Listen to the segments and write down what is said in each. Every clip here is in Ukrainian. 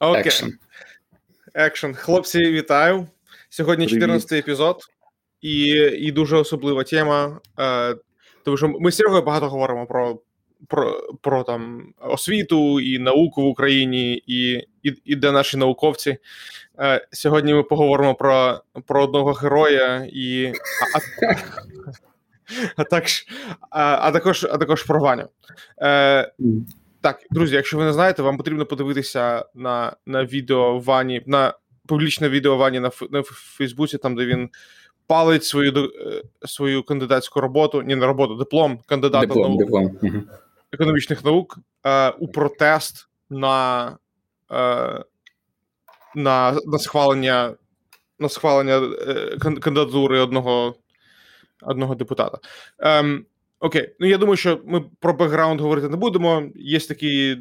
Окей. Екшн. Хлопці, вітаю. Сьогодні 14-й епізод. І дуже особлива тема. Тому що ми з Сергою багато говоримо про там освіту і науку в Україні, і де наші науковці. Сьогодні ми поговоримо про одного героя і... А також про Ваню. Так, друзі, якщо ви не знаєте, вам потрібно подивитися на відео Вані, на публічне відео Вані на Фейсбуці, там, де він палить свою кандидатську роботу, диплом кандидата наук, економічних наук у протест на схвалення кандидатури одного депутата. Окей, ну я думаю, що ми про бекграунд говорити не будемо. Є такий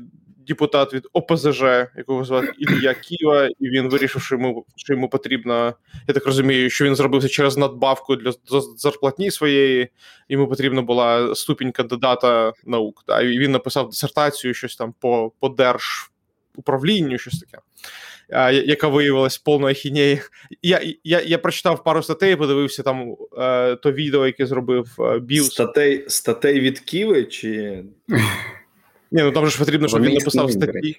депутат від ОПЗЖ, якого звати Ілля Кива, і він вирішив, що йому потрібно, я так розумію, що він зробив це через надбавку для зарплатні своєї, йому потрібна була ступінь кандидата наук. Та, і він написав дисертацію, щось там по держуправлінню, щось таке, яка виявилась повною ахінеєю. Я прочитав пару статей, подивився там то відео, яке зробив Білз. Статей від Киви чи... Ні, ну там же ж потрібно, щоб він написав статті.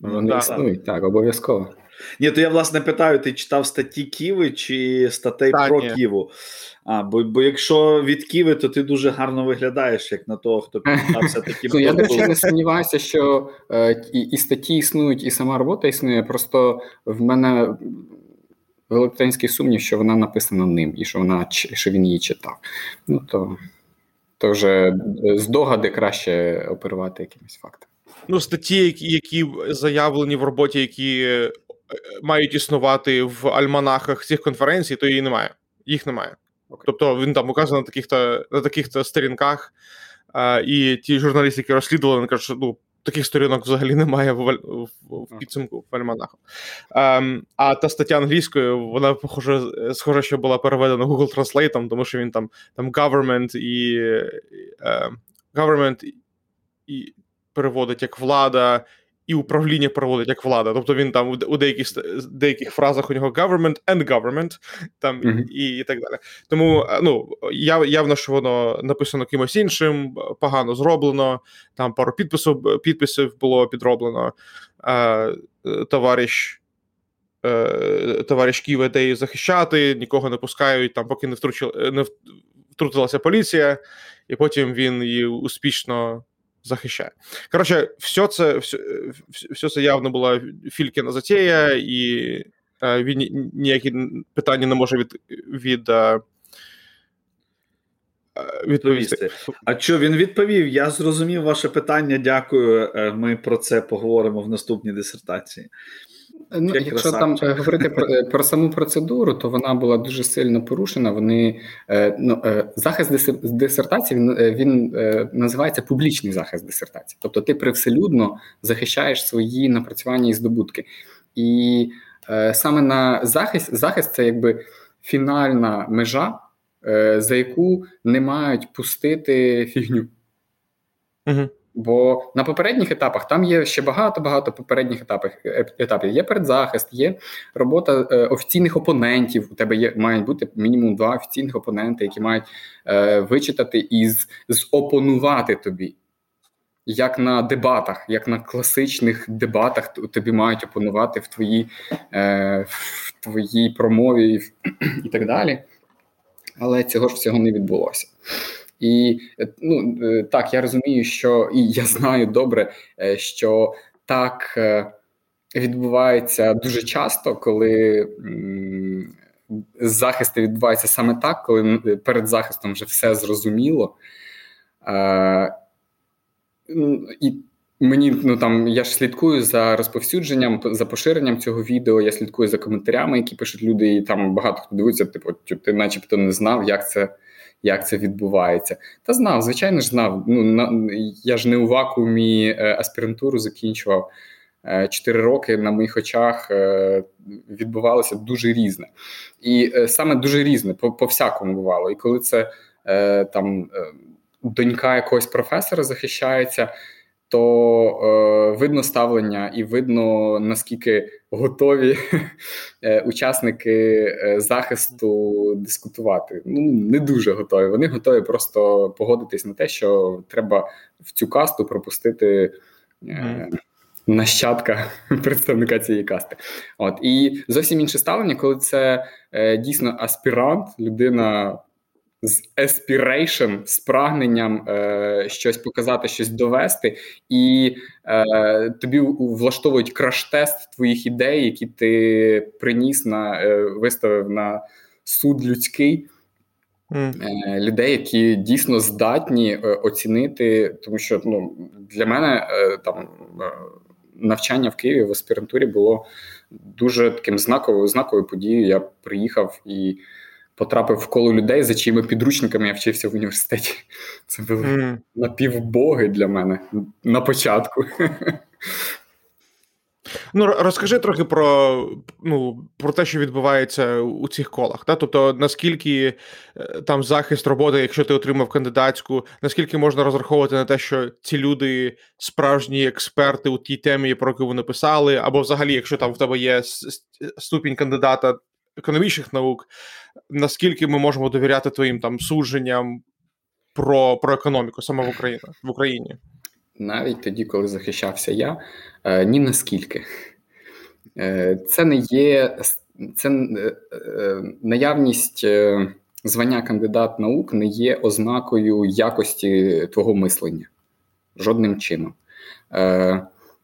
Вони існують, так, обов'язково. Ні, то я, власне, питаю, ти читав статті Киви чи статей про Киву? А, бо якщо від Киви, то ти дуже гарно виглядаєш, як на того, хто підписався таким. Ну, я, до речі, не сумніваюся, що і статті існують, і сама робота існує, просто в мене велетенський сумнів, що вона написана ним, і що він її читав. Ну, то вже здогади краще оперувати якимось фактом. Ну, статті, які заявлені в роботі, які мають існувати в альманахах цих конференцій, то її немає. Їх немає. Okay. Тобто він там указаний на таких-то сторінках, і ті журналісти, які розслідували, вони кажуть, що таких сторінок взагалі немає в підсумку в альманаху. А та стаття англійською, вона, схоже, що була переведена Google Translate, тому що він там government і переводить як влада, і управління переводить як влада. Тобто він там у деяких фразах у нього government там, mm-hmm. і так далі. Тому явно, що воно написано кимось іншим, погано зроблено, там пару підписів було підроблено. Товариш Кива йде її захищати, нікого не пускають, там поки не втрутилася поліція, і потім він її успішно захищає. Коротше, все це явно була Фількіна затія, і він ніякі питання не може відповісти. А що він відповів? Я зрозумів ваше питання, дякую. Ми про це поговоримо в наступній дисертації. Ну, якщо там говорити про саму процедуру, то вона була дуже сильно порушена. Захист дисертації, він називається публічний захист дисертації. Тобто ти привселюдно захищаєш свої напрацювання і здобутки. І саме на захист – це якби фінальна межа, за яку не мають пустити фігню. Угу. Бо на попередніх етапах, там є ще багато-багато попередніх етапів. Є передзахист, є робота офіційних опонентів. У тебе мають бути мінімум 2 офіційних опоненти, які мають вичитати і зопонувати тобі. Як на дебатах, як на класичних дебатах тобі мають опонувати в твоїй промові і так далі. Але цього ж всього не відбулося. І, так, я розумію, що, і я знаю добре, що так відбувається дуже часто, коли захисти відбуваються саме так, коли перед захистом вже все зрозуміло. І мені, я ж слідкую за розповсюдженням, за поширенням цього відео, я слідкую за коментарями, які пишуть люди, і там багато хто дивиться, ти начебто не знав, як це відбувається. Та знав, звичайно ж знав. Я ж не у вакуумі аспірантуру закінчував. 4 роки на моїх очах відбувалося дуже різне. І саме дуже різне, по-всякому бувало. І коли це донька якогось професора захищається, то видно ставлення і видно, наскільки готові учасники захисту дискутувати. Ну, не дуже готові. Вони готові просто погодитись на те, що треба в цю касту пропустити нащадка представника цієї касти. От. І зовсім інше ставлення, коли це дійсно аспірант, людина з aspiration, з прагненням щось показати, щось довести, і тобі влаштовують краш-тест твоїх ідей, які ти приніс, виставив на суд людський, людей, які дійсно здатні оцінити, тому що для мене там навчання в Києві в аспірантурі було дуже таким знаковою подією. Я приїхав і потрапив в коло людей, за чиїми підручниками я вчився в університеті. Це були напівбоги для мене на початку. Ну, розкажи трохи про те, що відбувається у цих колах. Та? Тобто, наскільки там захист роботи, якщо ти отримав кандидатську, наскільки можна розраховувати на те, що ці люди справжні експерти у тій темі, про яку вони писали, або взагалі, якщо там в тебе є ступінь кандидата економічних наук, наскільки ми можемо довіряти твоїм там судженням про економіку саме в Україні? Навіть тоді, коли захищався я, ні наскільки. Наявність звання кандидат наук не є ознакою якості твого мислення. Жодним чином.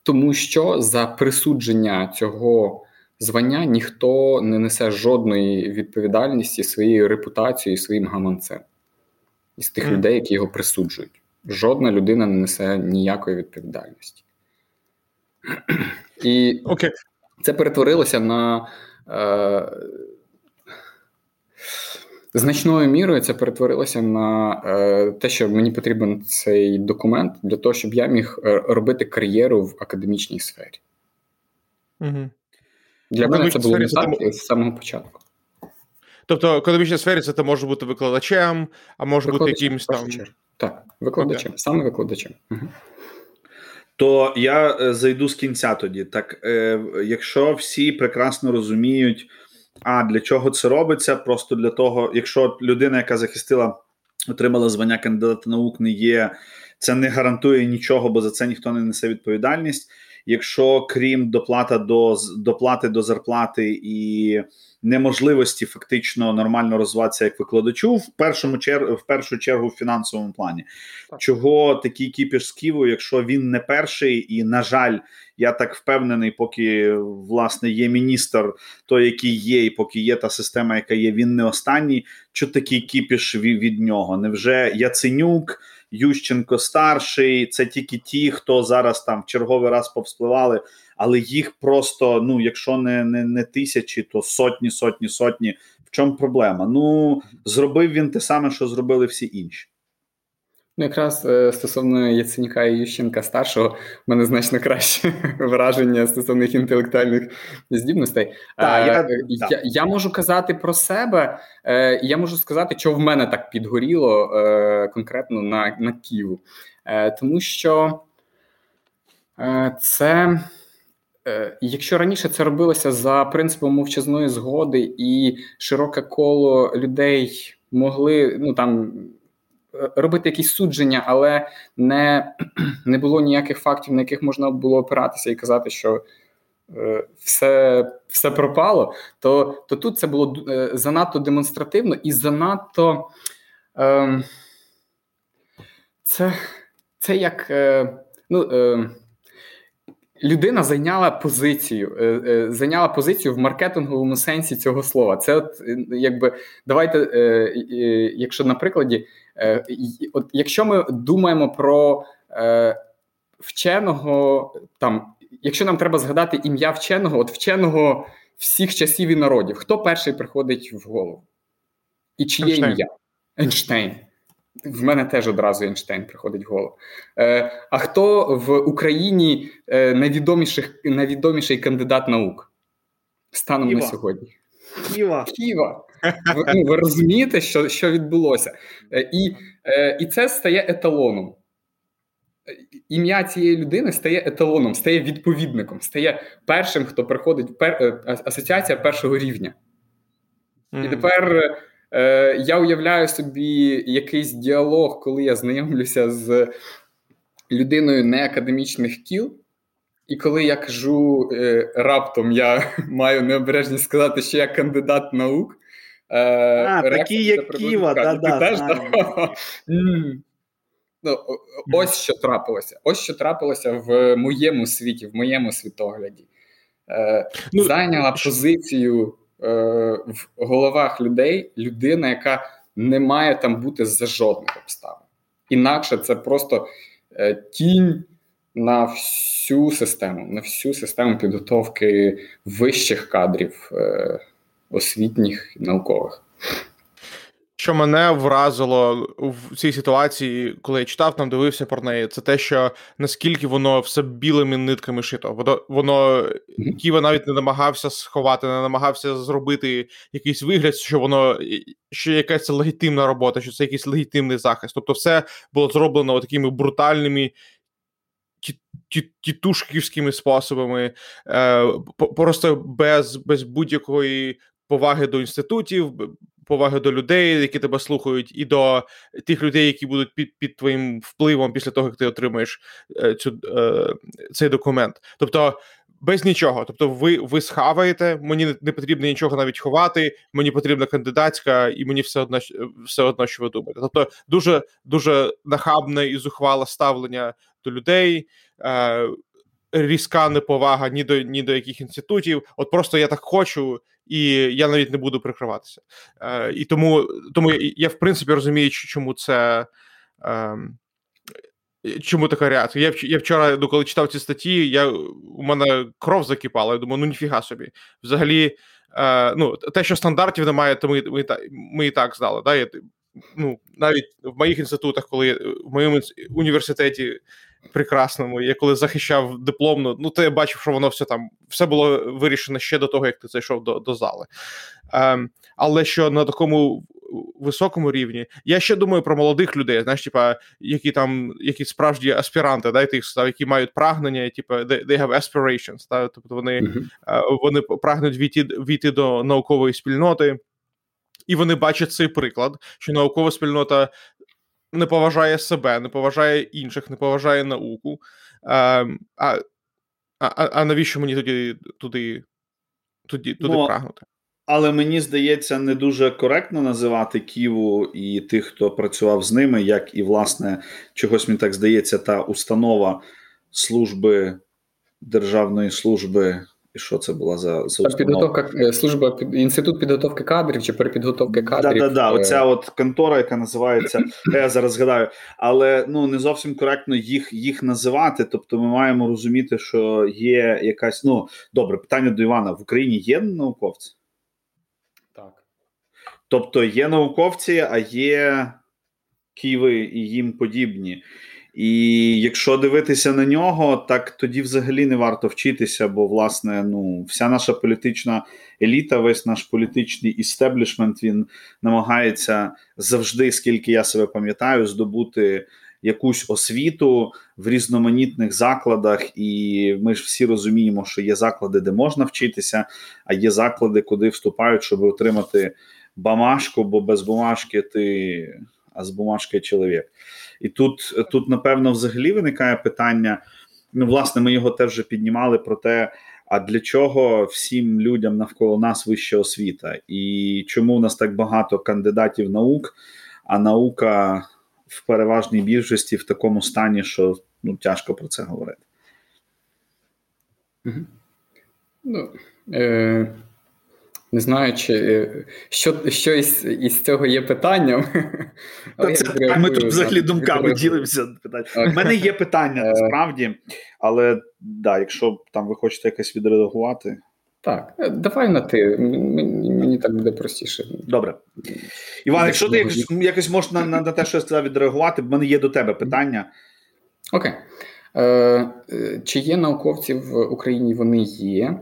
Тому що за присудження цього звання ніхто не несе жодної відповідальності своєю репутацією, своїм гаманцем. Із тих людей, які його присуджують. Жодна людина не несе ніякої відповідальності. І це перетворилося на... Значною мірою це перетворилося на те, що мені потрібен цей документ для того, щоб я міг робити кар'єру в академічній сфері. Угу. Для мене це було не так з самого початку. Тобто, економічна сфера, це ти можеш бути викладачем, а може бути якимось там... Так, викладачем, саме викладачем. То я зайду з кінця тоді. Так, якщо всі прекрасно розуміють, для чого це робиться, просто для того, якщо людина, яка захистила, отримала звання кандидата наук, не є, це не гарантує нічого, бо за це ніхто не несе відповідальність. Якщо крім доплати до зарплати і неможливості фактично нормально розвиватися як викладачу, в першу чергу в фінансовому плані. Так. Чого такий кіпіш з Киву, якщо він не перший, і, на жаль, я так впевнений, поки, власне, є міністр той, який є, і поки є та система, яка є, він не останній, що такий кіпіш від нього? Невже Яценюк, Ющенко старший, це тільки ті, хто зараз там в черговий раз повспливали, але їх просто, якщо не тисячі, то сотні. В чому проблема? Зробив він те саме, що зробили всі інші. Якраз стосовно Яценюка і Ющенка старшого, в мене значно краще враження стосовно їх інтелектуальних здібностей. Я можу казати про себе, я можу сказати, що в мене так підгоріло конкретно на Киву. Тому що це... Якщо раніше це робилося за принципом мовчазної згоди і широке коло людей могли робити якісь судження, але не було ніяких фактів, на яких можна було опиратися і казати, що все пропало, то тут це було занадто демонстративно і занадто... Це як... людина зайняла позицію в маркетинговому сенсі цього слова. Це давайте, якщо на прикладі, якщо ми думаємо про вченого, якщо нам треба згадати ім'я вченого, вченого всіх часів і народів, хто перший приходить в голову? І чиє ім'я? Ейнштейн. В мене теж одразу Ейнштейн приходить в голову. А хто в Україні найвідоміший кандидат наук? Станом на сьогодні. Кива. Ви розумієте, що відбулося? І це стає еталоном. ім'я цієї людини стає еталоном, стає відповідником, стає першим, хто приходить, асоціація першого рівня. І тепер я уявляю собі якийсь діалог, коли я знайомлюся з людиною неакадемічних кіл, і коли я кажу, раптом я маю необережність сказати, що я кандидат наук. Такі як Кива, так. Ось що трапилося. Ось що трапилося в моєму світі, в моєму світогляді. Зайняла позицію в головах людей людина, яка не має там бути за жодних обставин. Інакше це просто тінь на всю систему, підготовки вищих кадрів освітніх і наукових. Що мене вразило в цій ситуації, коли я читав, там дивився про неї, це те, що наскільки воно все білими нитками шито. Воно Кива навіть не намагався сховати, не намагався зробити якийсь вигляд, що якась це легітимна робота, що це якийсь легітимний захист. Тобто все було зроблено такими брутальними тітушківськими способами, просто без будь-якої поваги до інститутів, поваги до людей, які тебе слухають, і до тих людей, які будуть під твоїм впливом після того, як ти отримаєш цей документ. Тобто без нічого. Тобто ви схаваєте, мені не потрібно нічого навіть ховати, мені потрібна кандидатська, і мені все одно, що ви думаєте. Тобто дуже, дуже нахабне і зухвале ставлення до людей, різка неповага ні до яких інститутів. От просто я так хочу, і я навіть не буду прикриватися. І тому я, в принципі, розумію, чому це... Чому така реакція? Я вчора, коли читав ці статті, у мене кров закипала. Я думаю, ніфіга собі. Взагалі, те, що стандартів немає, то ми і так знали. Да? Навіть в моїх інститутах, коли в моєму університеті прекрасному, я коли захищав дипломну, то я бачив, що воно все там, все було вирішено ще до того, як ти зайшов до зали. Але що на такому високому рівні. Я ще думаю про молодих людей, знаєш, які там, які справжні аспіранти, да, тих, які мають прагнення, they have aspirations, да, тобто вони прагнуть війти до наукової спільноти, і вони бачать цей приклад, що наукова спільнота не поважає себе, не поважає інших, не поважає науку, а навіщо мені туди прагнути? Але мені здається, не дуже коректно називати Киву і тих, хто працював з ними, як і, власне, чогось мені так здається, та установа служби, державної служби, і що це була за установа? Служба, інститут підготовки кадрів чи перепідготовки кадрів. Да, оця от контора, яка називається, я зараз згадаю, але не зовсім коректно їх називати, тобто ми маємо розуміти, що є якась, добре, питання до Івана, в Україні є науковці? Тобто є науковці, а є Киви і їм подібні. І якщо дивитися на нього, так тоді взагалі не варто вчитися, бо, власне, вся наша політична еліта, весь наш політичний істеблішмент, він намагається завжди, скільки я себе пам'ятаю, здобути якусь освіту в різноманітних закладах, і ми ж всі розуміємо, що є заклади, де можна вчитися, а є заклади, куди вступають, щоб отримати бумажку, бо без бумажки ти, а з бумажки чоловік. І тут, напевно, взагалі виникає питання, власне, ми його теж вже піднімали про те, а для чого всім людям навколо нас вища освіта? І чому в нас так багато кандидатів наук, а наука в переважній більшості в такому стані, що тяжко про це говорити. Не знаю, що із цього є питанням. Ми тут взагалі думками ділимося. У мене є питання, насправді, але якщо там ви хочете якось відредагувати. Так, давай на ти, мені так буде простіше. Добре. Іван, якщо ти якось можеш на те, що я сказав, відреагувати, в мене є до тебе питання. Окей. Чи є науковці в Україні? Вони є.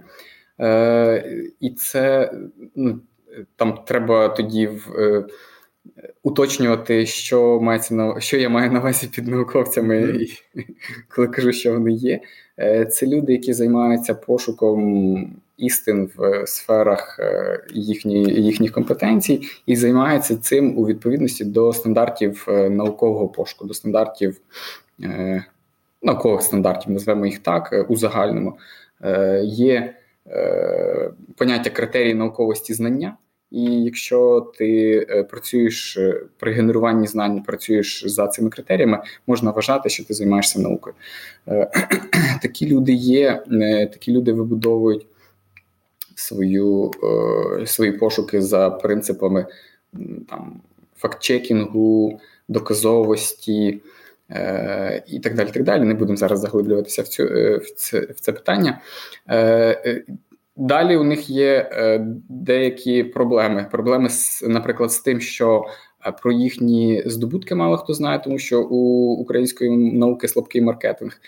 І це там треба тоді уточнювати, що я маю на увазі під науковцями, коли кажу, що вони є. Це люди, які займаються пошуком істин в сферах їхніх компетенцій і займаються цим у відповідності до стандартів наукового пошуку, до стандартів наукових стандартів, назвемо їх так, у загальному. Є поняття критерії науковості знання, і якщо ти працюєш при генеруванні знань, працюєш за цими критеріями, можна вважати, що ти займаєшся наукою. Такі люди є, такі люди вибудовують свої пошуки за принципами там, факт-чекінгу, доказовості і так далі, Не будемо зараз заглиблюватися в це питання. Далі у них є деякі проблеми. Проблеми, наприклад, з тим, що про їхні здобутки мало хто знає, тому що у української науки слабкий маркетинг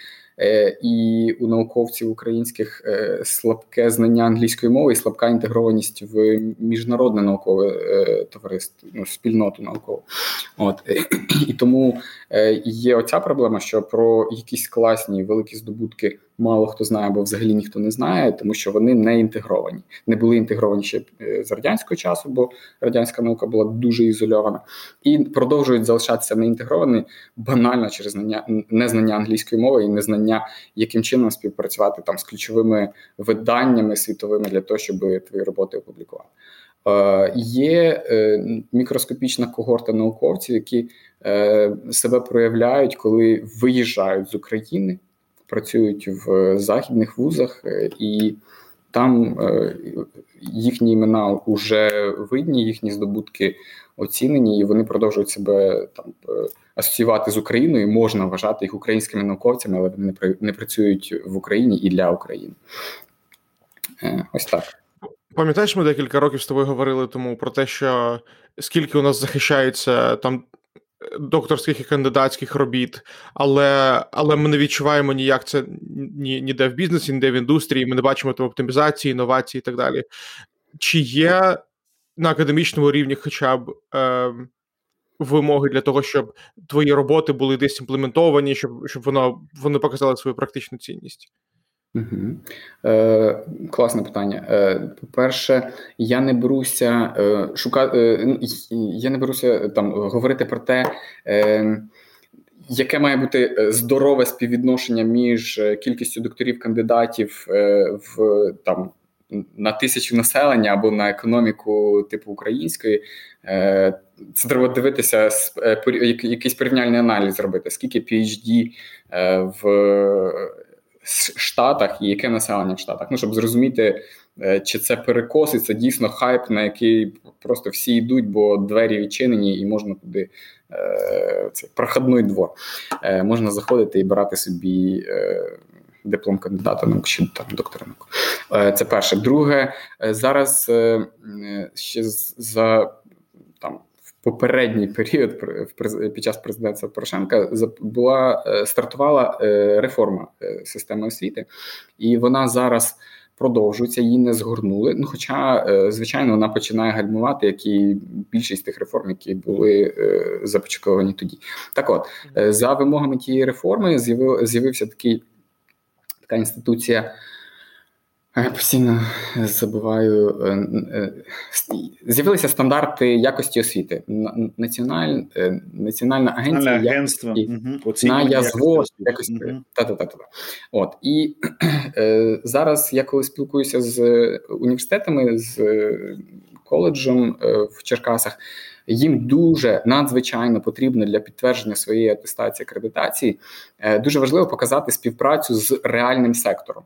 і у науковців українських слабке знання англійської мови і слабка інтегрованість в міжнародне наукове товариство, спільноту наукову. От. І тому є оця проблема, що про якісь класні великі здобутки мало хто знає або взагалі ніхто не знає, тому що вони не інтегровані. Не були інтегровані ще з радянського часу, бо радянська наука була дуже ізольована. І продовжують залишатися неінтегровані банально через незнання англійської мови і незнання, яким чином співпрацювати там, з ключовими виданнями світовими для того, щоб твої роботи опублікували. Є мікроскопічна когорта науковців, які себе проявляють, коли виїжджають з України, працюють в західних вузах, і там їхні імена вже видні, їхні здобутки оцінені, і вони продовжують себе там асоціювати з Україною, можна вважати їх українськими науковцями, але вони не працюють в Україні і для України. Ось так. Пам'ятаєш, ми декілька років з тобою говорили тому про те, що скільки у нас захищається там докторських і кандидатських робіт, але ми не відчуваємо ніяк це ніде в бізнесі, ніде в індустрії, ми не бачимо там оптимізації, інновації і так далі. Чи є на академічному рівні хоча б вимоги для того, щоб твої роботи були десь імплементовані, щоб вони показали свою практичну цінність? Угу. Класне питання. По-перше, я не беруся там говорити про те, яке має бути здорове співвідношення між кількістю докторів кандидатів в там на тисячу населення або на економіку типу української. Це треба дивитися, якийсь порівняльний аналіз робити. Скільки PhD в Штатах і яке населення в Штатах, ну, щоб зрозуміти, чи це перекос і це дійсно хайп, на який просто всі йдуть, бо двері відчинені і можна туди, це проходний двор, можна заходити і брати собі диплом кандидата наук чи там доктора наук. Це перше. Друге, зараз ще за там попередній період під час президентства Порошенка стартувала реформа системи освіти, і вона зараз продовжується, її не згорнули. Ну, хоча, звичайно, вона починає гальмувати, як і більшість тих реформ, які були започатковані тоді. Так от, за вимогами тієї реформи з'явився така інституція, я постійно забуваю, з'явилися стандарти якості освіти. Національна агенція агентство. На язво якості. От. І зараз я коли спілкуюся з університетами, з коледжем в Черкасах, їм дуже надзвичайно потрібно для підтвердження своєї атестації, акредитації, дуже важливо показати співпрацю з реальним сектором.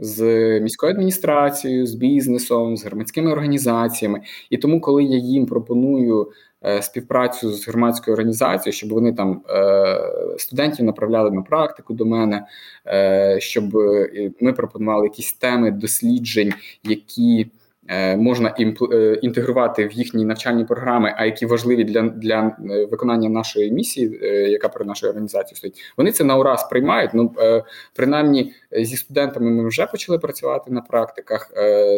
З міською адміністрацією, з бізнесом, з громадськими організаціями. І тому, коли я їм пропоную співпрацю з громадською організацією, щоб вони там студентів направляли на практику до мене, щоб ми пропонували якісь теми досліджень, які можна інтегрувати в їхні навчальні програми, а які важливі для виконання нашої місії, яка при нашій організації стоїть. Вони це на ураз приймають. Ну, принаймні, зі студентами ми вже почали працювати на практиках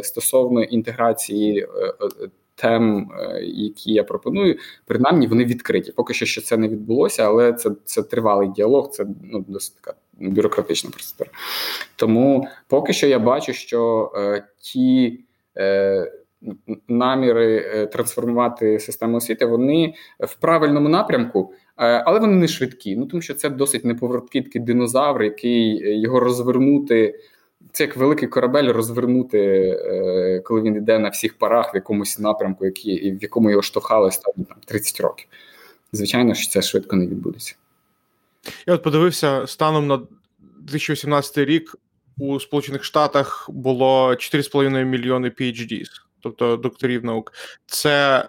стосовно інтеграції тем, які я пропоную, принаймні вони відкриті. Поки що це не відбулося, але це тривалий діалог, це досить така бюрократична процедура. Тому поки що я бачу, що ті наміри трансформувати систему освіти, вони в правильному напрямку, але вони не швидкі. Тому що це досить неповороткий такий динозавр, який його розвернути, це як великий корабель розвернути, коли він йде на всіх парах в якомусь напрямку, в якому його штовхали там 30 років. Звичайно, що це швидко не відбудеться. Я от подивився, станом на 2018 рік у Сполучених Штатах було 4,5 мільйони PhDs, тобто докторів наук. Це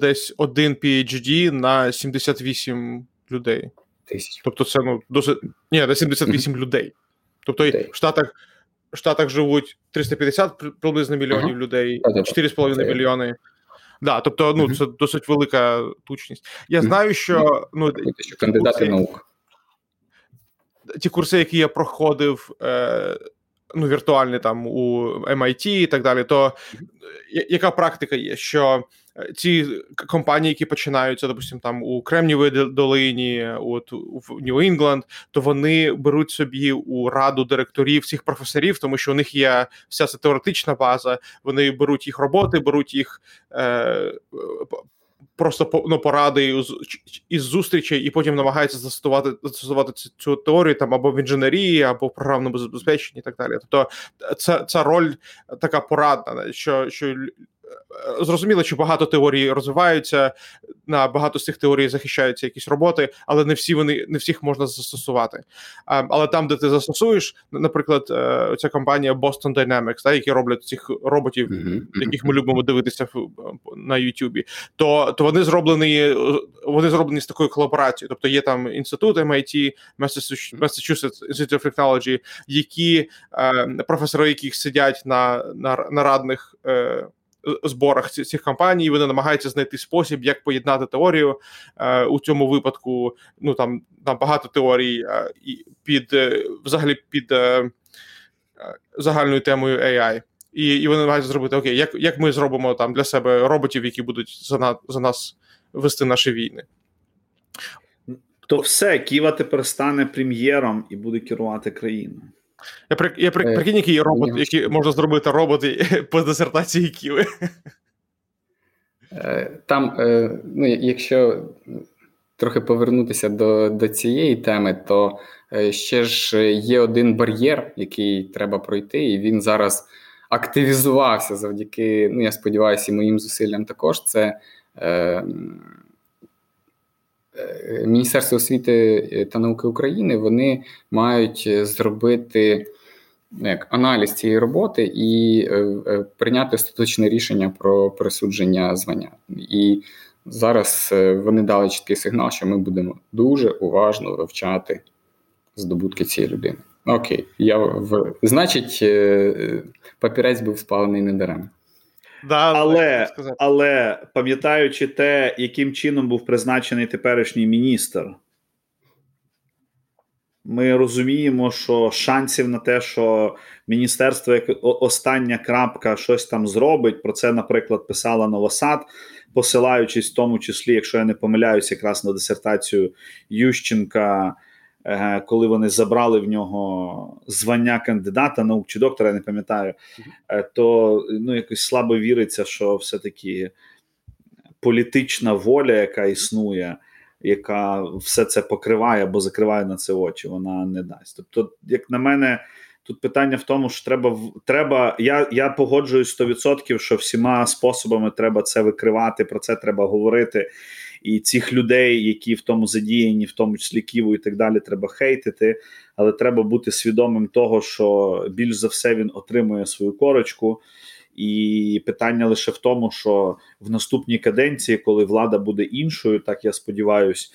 десь один PhD на 78 людей. Тисяч. Тобто це досить... Ні, на 78 людей. Тобто в Штатах живуть 350 приблизно мільйонів людей, 4,5 мільйони. Да, тобто, це досить велика тучність. Я знаю, що... кандидати наук. Ті курси, які я проходив, віртуальні там у MIT і так далі, то яка практика є, що ці компанії, які починаються, допустим, там у Кремнієвій долині, от в Нью-Інгланд, то вони беруть собі у раду директорів всіх професорів, тому що у них є вся ця теоретична база, вони беруть їх роботи, беруть їх просто поради із зустрічей, і потім намагаються застосувати цю теорію там або в інженерії, або в програмному забезпеченні і так далі. Тобто ця роль така порадна, що зрозуміло, що багато теорій розвиваються, на багато з цих теорій захищаються якісь роботи, але не всіх можна застосувати. Але там, де ти застосуєш, наприклад, ця компанія Boston Dynamics, які роблять цих роботів, яких ми любимо дивитися на Ютубі, то вони зроблені з такою колаборацією. Тобто є там інститут MIT, Massachusetts Institute of Technology, які професори, яких сидять на радних зборах цих компаній, вони намагаються знайти спосіб, як поєднати теорію. У цьому випадку, там багато теорій під загальною темою AI. І вони намагаються зробити, окей, як ми зробимо там для себе роботів, які будуть за нас вести наші війни. То все, Кива тепер стане прем'єром і буде керувати країною. Я прикинь, який можна зробити роботи по дисертації Киви. Там, якщо трохи повернутися до цієї теми, то ще ж є один бар'єр, який треба пройти, і він зараз активізувався завдяки, я сподіваюся, і моїм зусиллям також, це Міністерство освіти та науки України, вони мають зробити аналіз цієї роботи і прийняти остаточне рішення про присудження звання. І зараз вони дали чіткий сигнал, що ми будемо дуже уважно вивчати здобутки цієї людини. Окей, значить, папірець був спалений недаремно. Да, але пам'ятаючи те, яким чином був призначений теперішній міністр, ми розуміємо, що шансів на те, що міністерство, як остання крапка, щось там зробить, про це, наприклад, писала Новосад, посилаючись в тому числі, якщо я не помиляюсь, якраз на дисертацію Ющенка, коли вони забрали в нього звання кандидата наук чи доктора, я не пам'ятаю, то якось слабо віриться, що все-таки політична воля, яка існує, яка все це покриває або закриває на це очі, вона не дасть. Тобто, як на мене, тут питання в тому, що треба я погоджуюсь 100%, що всіма способами треба це викривати, про це треба говорити. І цих людей, які в тому задіяні, в тому числі Киву і так далі, треба хейтити, але треба бути свідомим того, що більш за все він отримує свою корочку. І питання лише в тому, що в наступній каденції, коли влада буде іншою, так я сподіваюся,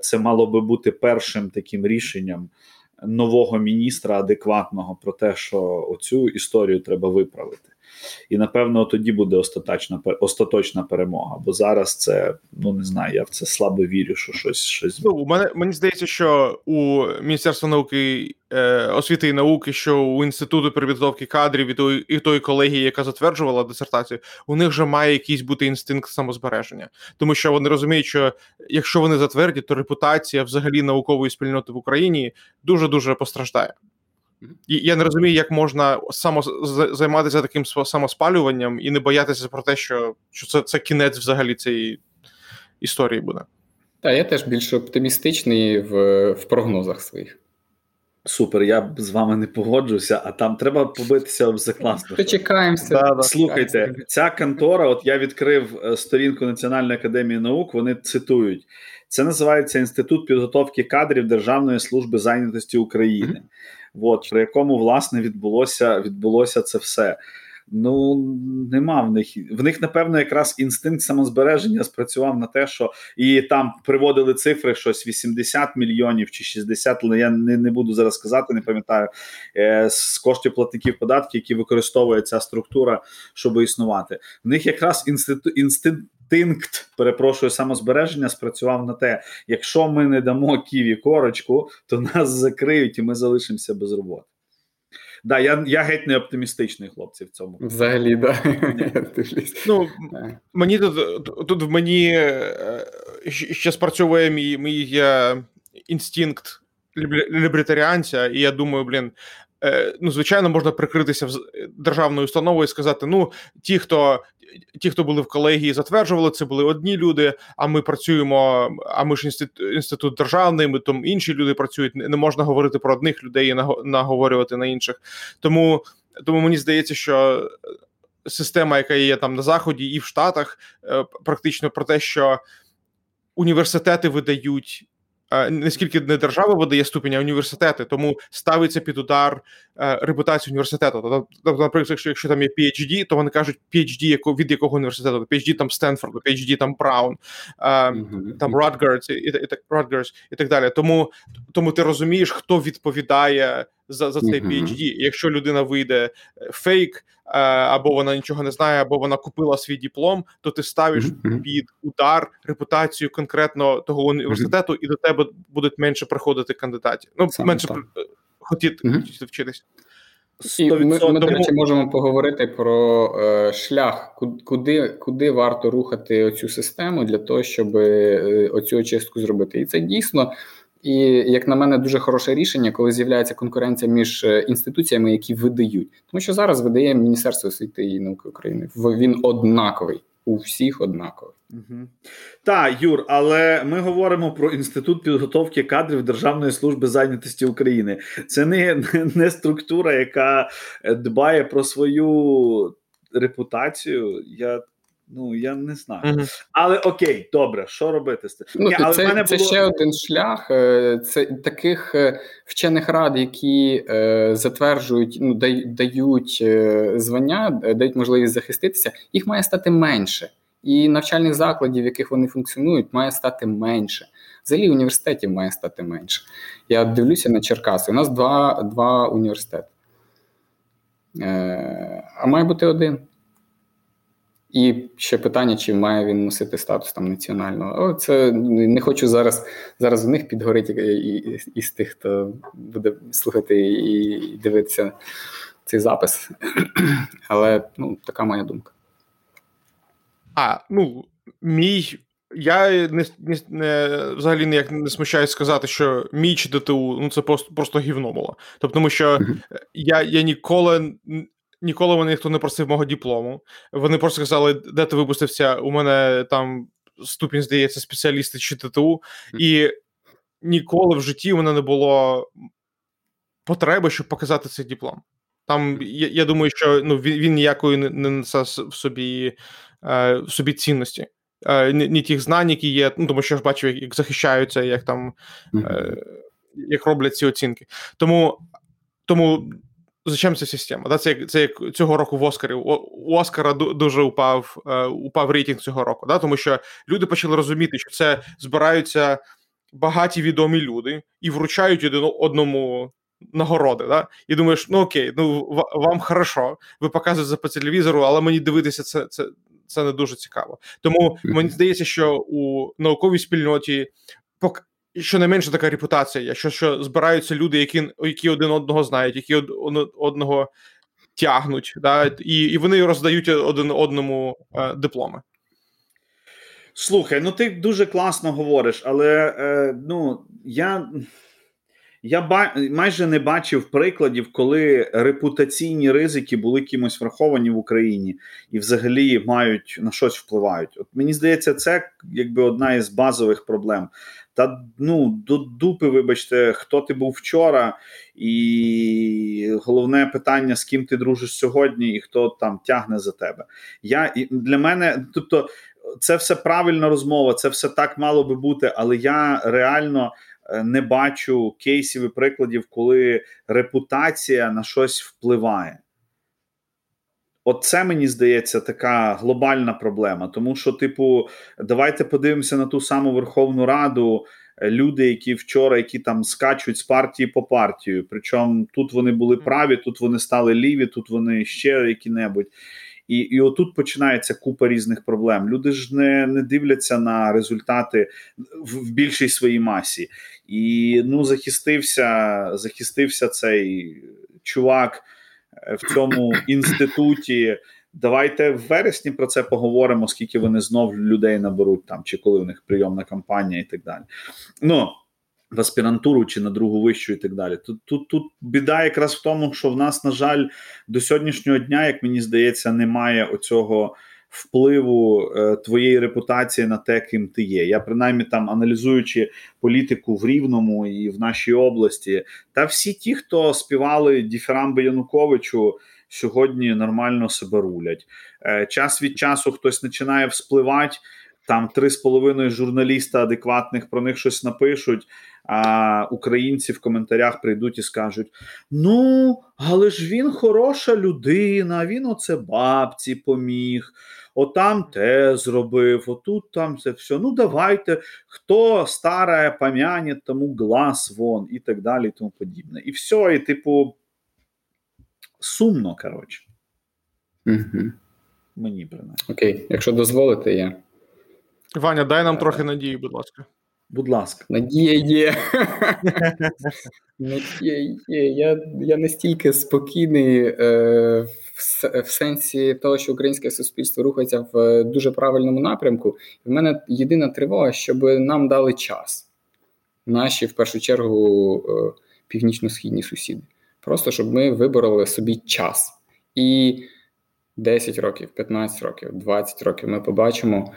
це мало би бути першим таким рішенням нового міністра адекватного про те, що оцю історію треба виправити. І, напевно, тоді буде остаточна перемога. Бо зараз це, ну, не знаю, я в це слабо вірю, що щось... Ну, мені здається, що у Міністерства науки, освіти і науки, що у Інституту перепідготовки кадрів і тої колегії, яка затверджувала дисертацію, у них вже має якийсь бути інстинкт самозбереження. Тому що вони розуміють, що якщо вони затвердять, то репутація взагалі наукової спільноти в Україні дуже-дуже постраждає. І я не розумію, як можна займатися таким самоспалюванням і не боятися про те, що це кінець взагалі цієї історії буде. Так, я теж більш оптимістичний в прогнозах своїх. Супер, я з вами не погоджуся, а там треба побитися об заклад. Чекаємося. Да, слухайте, ця контора, от я відкрив сторінку Національної академії наук, вони цитують. Це називається Інститут підготовки кадрів Державної служби зайнятості України. От, при якому, власне, відбулося це все. Ну, нема в них. В них, напевно, якраз інстинкт самозбереження спрацював на те, що... І там приводили цифри, щось 80 мільйонів чи 60, я не буду зараз казати, не пам'ятаю, з коштів платників податків, які використовує ця структура, щоб існувати. В них якраз інстинкт самозбереження спрацював на те, якщо ми не дамо Киві корочку, то нас закриють і ми залишимося без роботи. Да, я геть не оптимістичний, хлопці, в цьому. Взагалі, да. Ну, мені тут в мені ще спрацьовує мій інстинкт лібертаріанця, і я думаю, ну, звичайно, можна прикритися державною установою і сказати, ну, ті, хто були в колегії, затверджували, це були одні люди, а ми працюємо, а ми ж інститут державний, ми там інші люди працюють, не можна говорити про одних людей і наговорювати на інших. Тому мені здається, що система, яка є там на Заході і в Штатах, практично про те, що університети видають не скільки не держава видає ступінь, а університети, тому ставиться під удар репутацію університету. Тобто, наприклад, якщо там є PhD, то вони кажуть PhD від якого університету, PhD там Стенфорду, PhD там Браун, там Rutgers і так далі. Тому ти розумієш, хто відповідає за цей PhD. Якщо людина вийде фейк, або вона нічого не знає, або вона купила свій диплом, то ти ставиш під удар репутацію конкретно того університету, і до тебе будуть менше приходити кандидатів. Ну, саме менше хотіти вчитись. І ми, до речі, можемо поговорити про шлях, куди варто рухати оцю систему для того, щоб оцю очистку зробити. І це дійсно... І, як на мене, дуже хороше рішення, коли з'являється конкуренція між інституціями, які видають. Тому що зараз видає Міністерство освіти і науки України. Він однаковий. У всіх однаковий. Угу. Так, Юр, але ми говоримо про Інститут підготовки кадрів Державної служби зайнятості України. Це не структура, яка дбає про свою репутацію. Я не знаю. Але окей, добре, що робити з цим? Це ще один шлях. Це таких вчених рад, які затверджують, дають звання, дають можливість захиститися, їх має стати менше. І навчальних закладів, в яких вони функціонують, має стати менше. Взагалі університетів має стати менше. Я дивлюся на Черкаси. У нас два університети. А має бути один. І ще питання, чи має він носити статус там національного. Але це не хочу зараз в них підгорить і з тих, хто буде слухати і дивитися цей запис. Але, така моя думка. Я взагалі ніяк не смущаюсь сказати, що мій чи ДТУ, це просто гівно було. Тобто, тому що я ніколи мене ніхто не просив мого диплому. Вони просто казали, де ти випустився, у мене там ступінь, здається, спеціалісти чи ТТУ. І ніколи в житті у мене не було потреби, щоб показати цей диплом. Там, я думаю, що він ніякої не несе в собі цінності. Ні тих знань, які є, тому що я ж бачив, як захищаються, як там як роблять ці оцінки. Тому зачем ця система? Да? Це як цього року в Оскарі. У Оскара дуже упав рейтинг цього року. Да? Тому що люди почали розуміти, що це збираються багаті відомі люди і вручають одному нагороди, да? І думаєш, ну окей, ну вам хорошо, ви показуєте по телевізору, але мені дивитися це не дуже цікаво. Тому мені здається, що у науковій спільноті щонайменше така репутація є, що збираються люди, які один одного знають, які одного тягнуть, да? І вони роздають один одному дипломи. Слухай, ну ти дуже класно говориш, але майже не бачив прикладів, коли репутаційні ризики були кимось враховані в Україні і взагалі мають на щось впливають. От мені здається, це якби одна із базових проблем. Та ну до дупи, вибачте, хто ти був вчора, і головне питання, з ким ти дружиш сьогодні, і хто там тягне за тебе. Для мене, тобто, це все правильна розмова, це все так мало би бути, але я реально не бачу кейсів і прикладів, коли репутація на щось впливає. От це, мені здається, така глобальна проблема. Тому що, давайте подивимося на ту саму Верховну Раду, люди, які там скачуть з партії по партію. Причому тут вони були праві, тут вони стали ліві, тут вони ще які-небудь. І отут починається купа різних проблем. Люди ж не дивляться на результати в більшій своїй масі. І захистився цей чувак в цьому інституті. Давайте в вересні про це поговоримо, скільки вони знов людей наберуть там, чи коли в них прийомна кампанія і так далі. В аспірантуру чи на другу вищу і так далі. Тут біда якраз в тому, що в нас, на жаль, до сьогоднішнього дня, як мені здається, немає оцього впливу твоєї репутації на те, ким ти є. Я, принаймні, там, аналізуючи політику в Рівному і в нашій області, та всі ті, хто співали дифірамби Януковичу, сьогодні нормально себе рулять. Час від часу хтось починає вспливати, там 3,5 журналіста адекватних про них щось напишуть, а українці в коментарях прийдуть і скажуть, але ж він хороша людина, він оце бабці поміг, отам те зробив, отут там це все, давайте, хто старе пам'яне, тому глаз вон, і так далі, і тому подібне. І все, і сумно, коротше. Mm-hmm. Мені принаймні. Окей, якщо дозволите, я... Ваня, дай нам трохи надії, будь ласка. Будь ласка. Надія є. Я настільки спокійний в сенсі того, що українське суспільство рухається в дуже правильному напрямку. В мене єдина тривога, щоб нам дали час. Наші, в першу чергу, північно-східні сусіди. Просто, щоб ми вибороли собі час. І 10 років, 15 років, 20 років ми побачимо...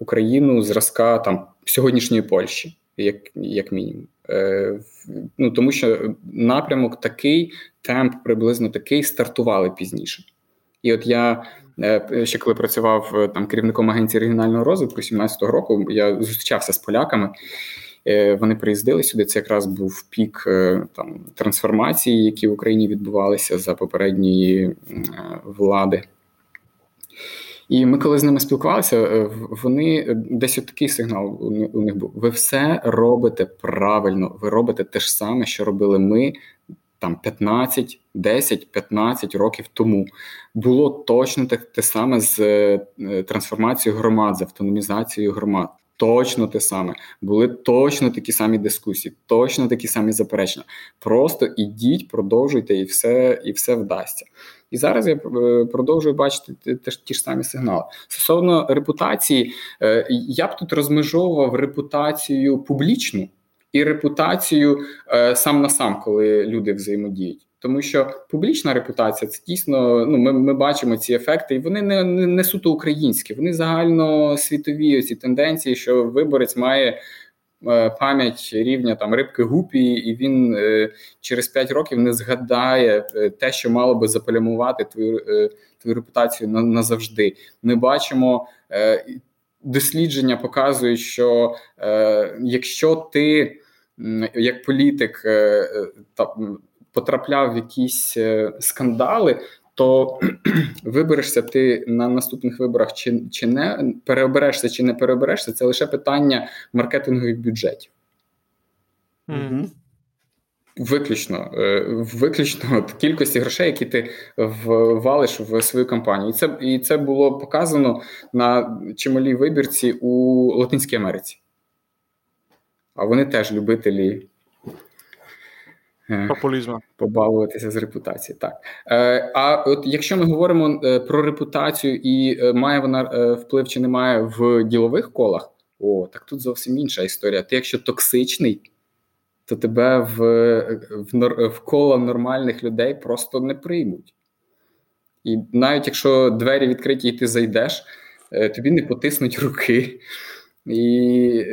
Україну зразка там сьогоднішньої Польщі, як мінімум. Тому що напрямок такий, темп приблизно такий, стартували пізніше. І от я ще коли працював там керівником агенції регіонального розвитку 17-го року, я зустрічався з поляками, вони приїздили сюди, це якраз був пік там трансформації, які в Україні відбувалися за попередньої влади. І ми коли з ними спілкувалися, вони десь такий сигнал у них був. Ви все робите правильно, ви робите те ж саме, що робили ми там 10-15 років тому. Було точно те саме з трансформацією громад, з автономізацією громад. Точно те саме. Були точно такі самі дискусії, точно такі самі заперечення. Просто ідіть, продовжуйте, і все вдасться. І зараз я продовжую бачити ті ж самі сигнали. Стосовно репутації, я б тут розмежовував репутацію публічну і репутацію сам на сам, коли люди взаємодіють. Тому що публічна репутація – це дійсно, ми бачимо ці ефекти, і вони не суто українські, вони загальносвітові, ці тенденції, що виборець має пам'ять рівня там рибки гупі, і він через 5 років не згадає те, що мало би заплямувати твою репутацію назавжди. Ми бачимо, дослідження показують, що якщо ти, як політик, потрапляв в якісь скандали, то виберешся ти на наступних виборах чи не переоберешся, це лише питання маркетингових бюджетів. Mm-hmm. Виключно кількості грошей, які ти ввалиш в свою кампанію. І це було показано на чималій вибірці у Латинській Америці. А вони теж любителі популізму. Побавитися з репутацією. Так. А от якщо ми говоримо про репутацію і має вона вплив чи не має в ділових колах, так тут зовсім інша історія. Ти якщо токсичний, то тебе в коло нормальних людей просто не приймуть. І навіть якщо двері відкриті і ти зайдеш, тобі не потиснуть руки, і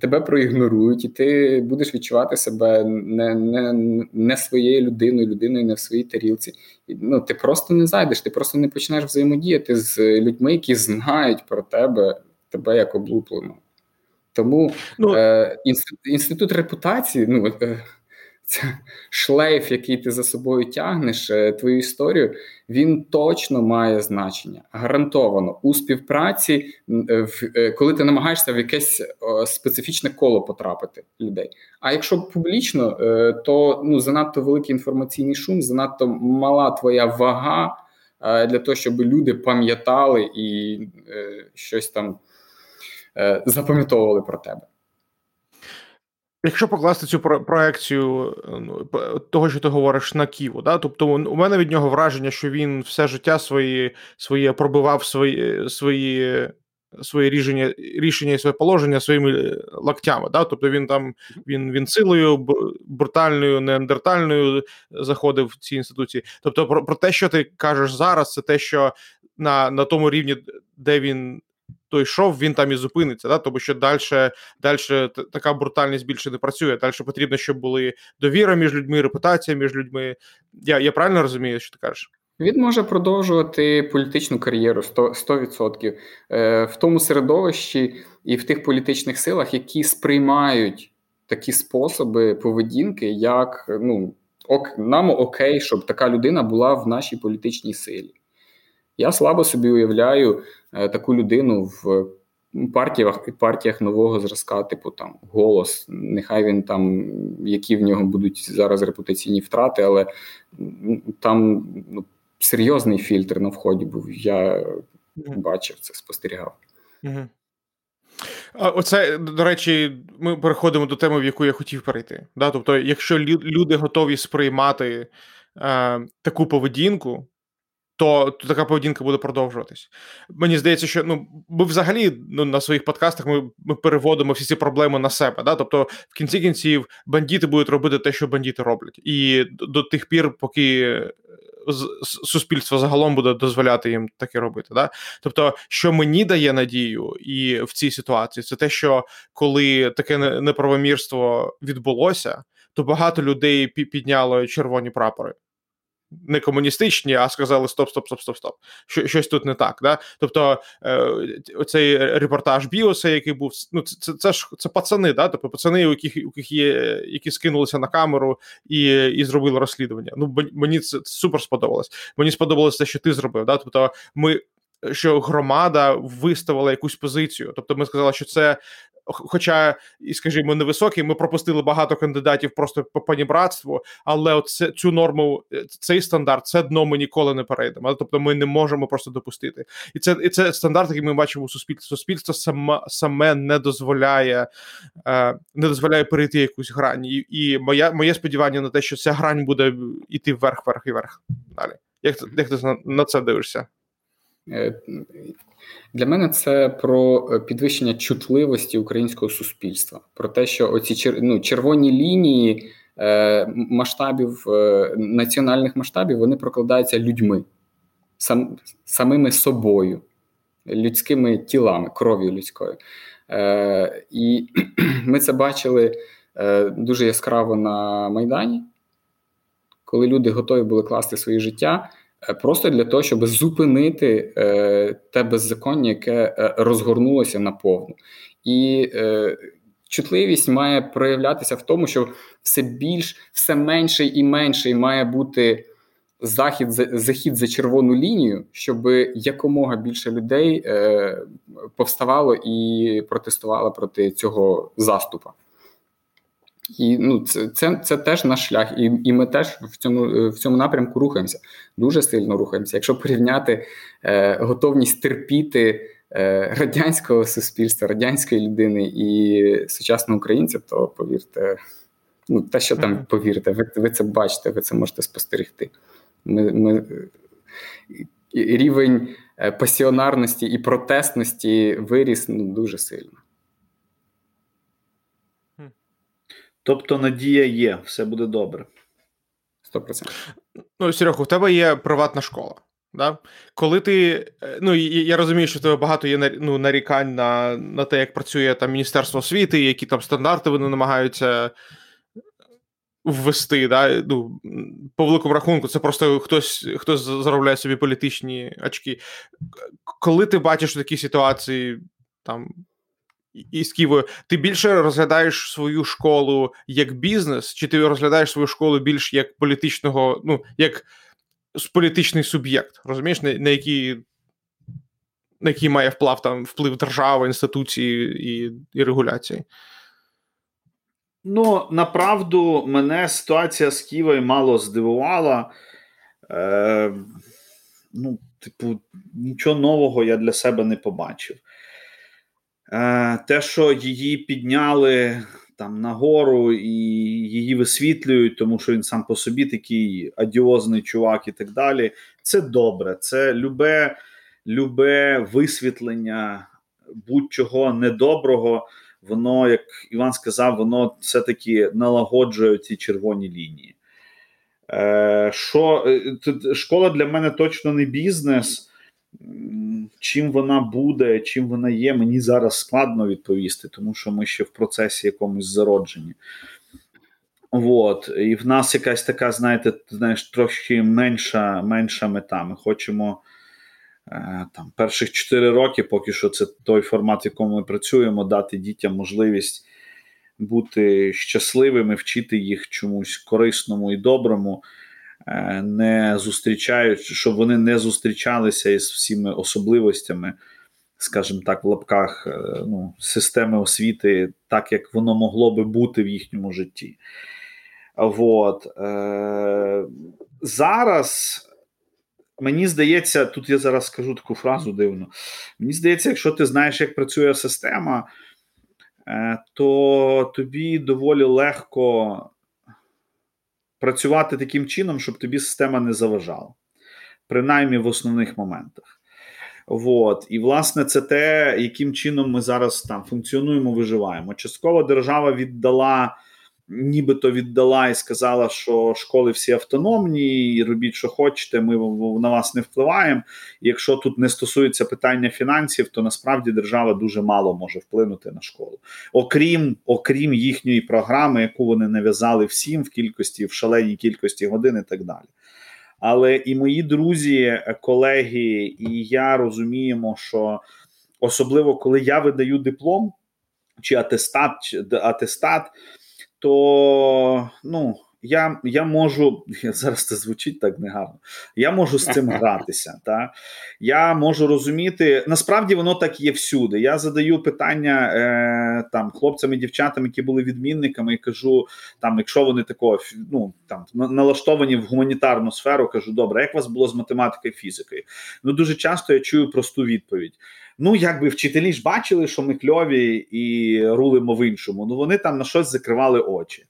тебе проігнорують, і ти будеш відчувати себе не своєю людиною не в своїй тарілці. Ти просто не зайдеш, ти просто не почнеш взаємодіяти з людьми, які знають про тебе як облупленого. Тому інститут репутації, це шлейф, який ти за собою тягнеш, твою історію, він точно має значення. Гарантовано. У співпраці, коли ти намагаєшся в якесь специфічне коло потрапити людей. А якщо публічно, то занадто великий інформаційний шум, занадто мала твоя вага для того, щоб люди пам'ятали і щось там запам'ятовували про тебе. Якщо покласти цю проекцію того, що ти говориш, на Киву, да? Тобто у мене від нього враження, що він все життя своє пробивав свої рішення і своє положення своїми локтями, да? Тобто він силою брутальною, неандертальною заходив в ці інституції. Тобто про те, що ти кажеш зараз, це те, що на тому рівні, де він той йшов, він там і зупиниться, да? Тому що дальше така брутальність більше не працює, далі потрібно, щоб були довіра між людьми, репутація між людьми. Я правильно розумію, що ти кажеш? Він може продовжувати політичну кар'єру 100% в тому середовищі і в тих політичних силах, які сприймають такі способи поведінки, як нам окей, щоб така людина була в нашій політичній силі. Я слабо собі уявляю таку людину в партіях нового зразка, типу там «Голос». Нехай він там, які в нього будуть зараз репутаційні втрати, але там серйозний фільтр на вході був. Я бачив це, спостерігав. Угу. Оце, до речі, ми переходимо до теми, в яку я хотів перейти. Да? Тобто, якщо люди готові сприймати таку поведінку, то така поведінка буде продовжуватись. Мені здається, що ми взагалі на своїх подкастах ми переводимо всі ці проблеми на себе. Да? Тобто, в кінці кінців, бандити будуть робити те, що бандити роблять. І до тих пір, поки суспільство загалом буде дозволяти їм таке робити. Да? Тобто, що мені дає надію і в цій ситуації, це те, що коли таке неправомірство відбулося, то багато людей підняло червоні прапори. Не комуністичні, а сказали стоп. Щось тут не так, да? Тобто цей репортаж Біоса, який був, це пацани, да? Тобто пацани, у яких є, які скинулися на камеру і зробили розслідування. Мені це супер сподобалось. Мені сподобалось те, що ти зробив, да? Тобто що громада виставила якусь позицію. Тобто ми сказали, що це, хоча, і скажімо, невисокий, ми пропустили багато кандидатів просто по панібратству, але цю норму, цей стандарт, це дно ми ніколи не перейдемо. Тобто ми не можемо просто допустити. І це стандарт, який ми бачимо у суспільстві. Суспільство саме не дозволяє перейти якусь грань. І моє сподівання на те, що ця грань буде йти вверх. Далі. Як ти на це дивишся? Для мене це про підвищення чутливості українського суспільства. Про те, що оці червоні лінії масштабів, національних масштабів, вони прокладаються людьми, самими собою, людськими тілами, кров'ю людською. І ми це бачили дуже яскраво на Майдані, коли люди готові були класти своє життя просто для того, щоб зупинити те беззаконня, яке розгорнулося наповну. І чутливість має проявлятися в тому, що все менший і менший має бути захід за червону лінію, щоб якомога більше людей повставало і протестувало проти цього заступу. І ну, це теж наш шлях, і ми теж в цьому напрямку рухаємося, дуже сильно рухаємося. Якщо порівняти готовність терпіти радянського суспільства, радянської людини і сучасного українця, то повірте, ну те, що там повірте, ви це бачите, ви це можете спостерігти. Ми рівень пасіонарності і протестності виріс ну, дуже сильно. Тобто надія є, все буде добре. 100%. Ну, Серьоху, в тебе є приватна школа. Да? Коли ти, ну, я розумію, що в тебе багато є нарікань на те, як працює там Міністерство освіти, які там стандарти вони намагаються ввести. Да? Ну, по великому рахунку, це просто хтось заробляє собі політичні очки. Коли ти бачиш такі ситуації, там, і з Києвою, ти більше розглядаєш свою школу як бізнес, чи ти розглядаєш свою школу більш як політичного, ну, як політичний суб'єкт, розумієш, на який має вплив держави, інституції і регуляції? Ну, направду, мене ситуація з Києвою мало здивувала. Нічого нового я для себе не побачив. Те, що її підняли там нагору і її висвітлюють, тому що він сам по собі такий одіозний чувак і так далі, це добре. Це любе висвітлення будь-чого недоброго, воно, як Іван сказав, воно все-таки налагоджує ці червоні лінії. Школа для мене точно не бізнес. Чим вона буде, чим вона є, мені зараз складно відповісти, тому що ми ще в процесі якомусь зародження. І в нас якась така, трохи менша мета. Ми хочемо там, перших 4 роки, поки що це той формат, в якому ми працюємо, дати дітям можливість бути щасливими, вчити їх чомусь корисному і доброму, щоб вони не зустрічалися із всіми особливостями, скажімо так, в лапках, системи освіти, так, як воно могло би бути в їхньому житті. Зараз, мені здається, тут я зараз скажу таку фразу дивну, мені здається, якщо ти знаєш, як працює система, то тобі доволі легко працювати таким чином, щоб тобі система не заважала. Принаймні в основних моментах. І, власне, це те, яким чином ми зараз там функціонуємо, виживаємо. Частково держава нібито віддала і сказала, що школи всі автономні, і робіть, що хочете, ми на вас не впливаємо. І якщо тут не стосується питання фінансів, то насправді держава дуже мало може вплинути на школу. Окрім їхньої програми, яку вони нав'язали всім в шаленій кількості годин і так далі. Але і мої друзі, колеги, і я розуміємо, що особливо, коли я видаю диплом чи атестат, то я можу, зараз це звучить так негарно, я можу з цим гратися. Та? Я можу розуміти, насправді воно так є всюди. Я задаю питання хлопцям і дівчатам, які були відмінниками, і кажу, якщо вони налаштовані в гуманітарну сферу, кажу, добре, як у вас було з математикою і фізикою? Дуже часто я чую просту відповідь. Якби вчителі ж бачили, що ми кльові і рулимо в іншому. Вони там на щось закривали очі.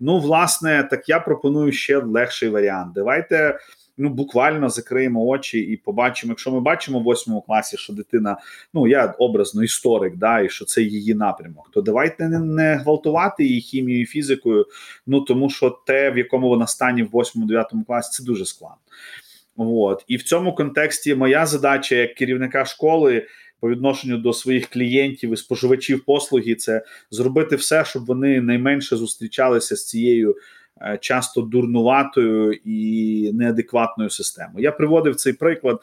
Власне, так я пропоную ще легший варіант. Давайте, буквально закриємо очі і побачимо. Якщо ми бачимо в 8 класі, що дитина, я образно історик, да, і що це її напрямок, то давайте не гвалтувати її хімією і фізикою, тому що те, в якому вона стані в 8-9 класі, це дуже складно. І в цьому контексті моя задача як керівника школи по відношенню до своїх клієнтів і споживачів послуги, це зробити все, щоб вони найменше зустрічалися з цією часто дурнуватою і неадекватною системою. Я приводив цей приклад,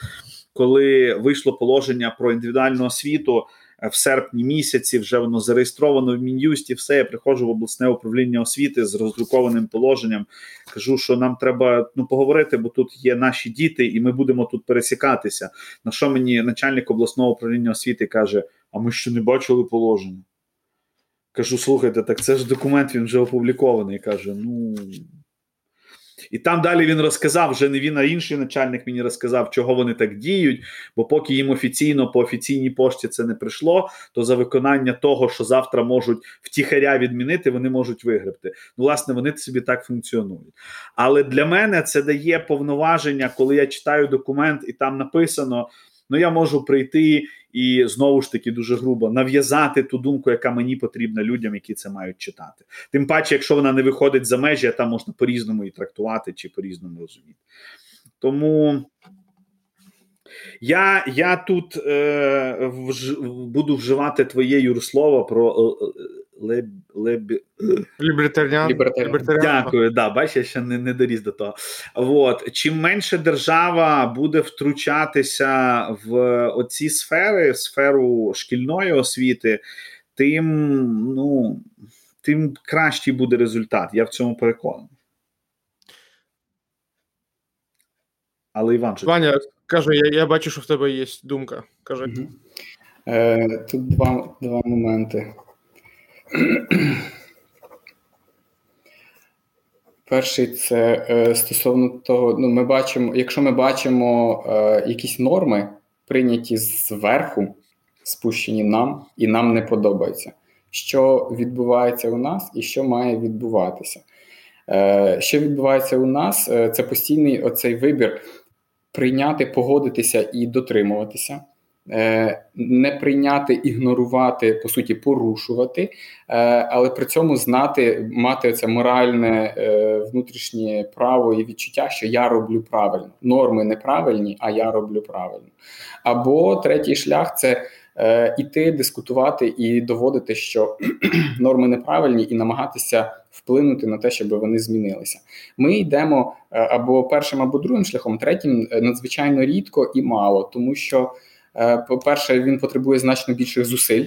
коли вийшло положення про індивідуальну освіту в серпні місяці, вже воно зареєстровано в Мін'юсті, все, я приходжу в обласне управління освіти з роздрукованим положенням, кажу, що нам треба поговорити, бо тут є наші діти, і ми будемо тут пересікатися. На що мені начальник обласного управління освіти каже, а ми ще не бачили положення. Кажу, слухайте, так це ж документ, він вже опублікований. Каже, ну... І там далі він розказав, вже не він, а інший начальник мені розказав, чого вони так діють, бо поки їм офіційно, по офіційній пошті це не прийшло, то за виконання того, що завтра можуть втіхаря відмінити, вони можуть вигребти. Ну, власне, вони собі так функціонують. Але для мене це дає повноваження, коли я читаю документ і там написано, ну, я можу прийти і, знову ж таки, дуже грубо, нав'язати ту думку, яка мені потрібна людям, які це мають читати. Тим паче, якщо вона не виходить за межі, а там можна по-різному і трактувати, чи по-різному розуміти. Тому я тут буду вживати твоє юрслово про лібертаріан. Дякую, да, бачиш, я ще не доріс до того. От. Чим менше держава буде втручатися в оці сфери, в сферу шкільної освіти, тим кращий буде результат. Я в цьому переконаний. Але Іван... Ваня, кажу, я бачу, що в тебе є думка. Кажи. Угу. Тут два моменти. Перший це стосовно того, ми бачимо, якщо ми бачимо якісь норми, прийняті зверху, спущені нам, і нам не подобаються, що відбувається у нас і що має відбуватися. Що відбувається у нас, це постійний оцей вибір прийняти, погодитися і дотримуватися. Не прийняти, ігнорувати, по суті, порушувати, але при цьому знати, мати оце моральне внутрішнє право і відчуття, що я роблю правильно. Норми неправильні, а я роблю правильно. Або третій шлях – це іти, дискутувати і доводити, що норми неправильні, і намагатися вплинути на те, щоб вони змінилися. Ми йдемо або першим, або другим шляхом, третім надзвичайно рідко і мало, тому що по-перше, він потребує значно більших зусиль.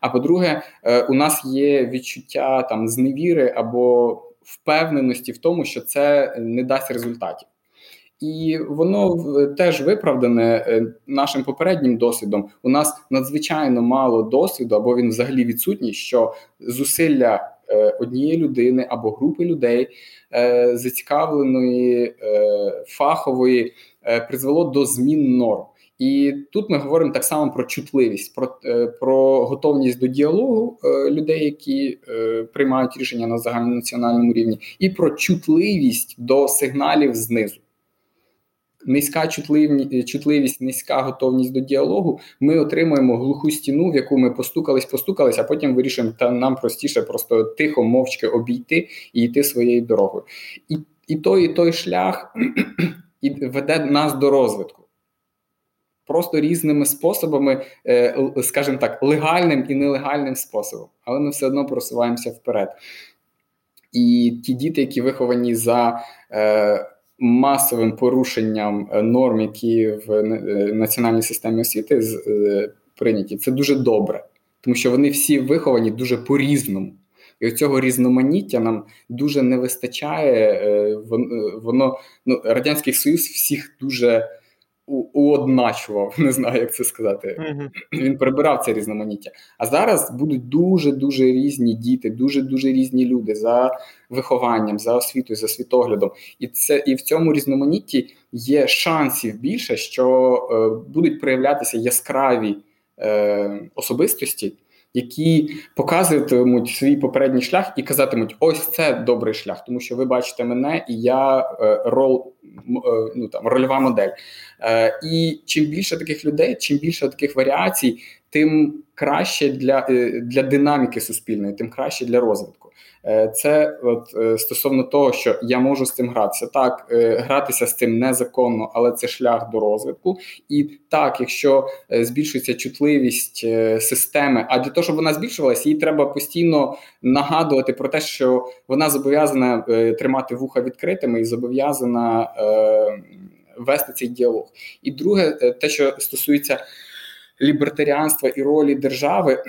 А по-друге, у нас є відчуття там зневіри або впевненості в тому, що це не дасть результатів. І воно теж виправдане нашим попереднім досвідом. У нас надзвичайно мало досвіду, або він взагалі відсутній, що зусилля однієї людини або групи людей зацікавленої, фахової, призвело до змін норм. І тут ми говоримо так само про чутливість, про готовність до діалогу людей, які приймають рішення на загальнонаціональному рівні, і про чутливість до сигналів знизу. Низька чутливість, низька готовність до діалогу, ми отримуємо глуху стіну, в яку ми постукались, а потім вирішуємо, та нам простіше просто тихо, мовчки обійти і йти своєю дорогою. І той шлях і веде нас до розвитку. Просто різними способами, скажімо так, легальним і нелегальним способом. Але ми все одно просуваємося вперед. І ті діти, які виховані за масовим порушенням норм, які в національній системі освіти прийняті, це дуже добре. Тому що вони всі виховані дуже по-різному. І цього різноманіття нам дуже не вистачає. Воно Радянський Союз всіх дуже уодначував, не знаю, як це сказати. Mm-hmm. Він прибирав це різноманіття. А зараз будуть дуже-дуже різні діти, дуже-дуже різні люди за вихованням, за освітою, за світоглядом. І в цьому різноманітті є шансів більше, що будуть проявлятися яскраві особистості, які показуватимуть свій попередній шлях і казатимуть, ось це добрий шлях, тому що ви бачите мене, і я рольова модель. І чим більше таких людей, чим більше таких варіацій, тим краще для динаміки суспільної, тим краще для розвитку. Це от стосовно того, що я можу з цим гратися. Так, гратися з цим незаконно, але це шлях до розвитку. І так, якщо збільшується чутливість системи, а для того, щоб вона збільшувалася, їй треба постійно нагадувати про те, що вона зобов'язана тримати вуха відкритими і зобов'язана вести цей діалог. І друге, те, що стосується лібертаріанства і ролі держави,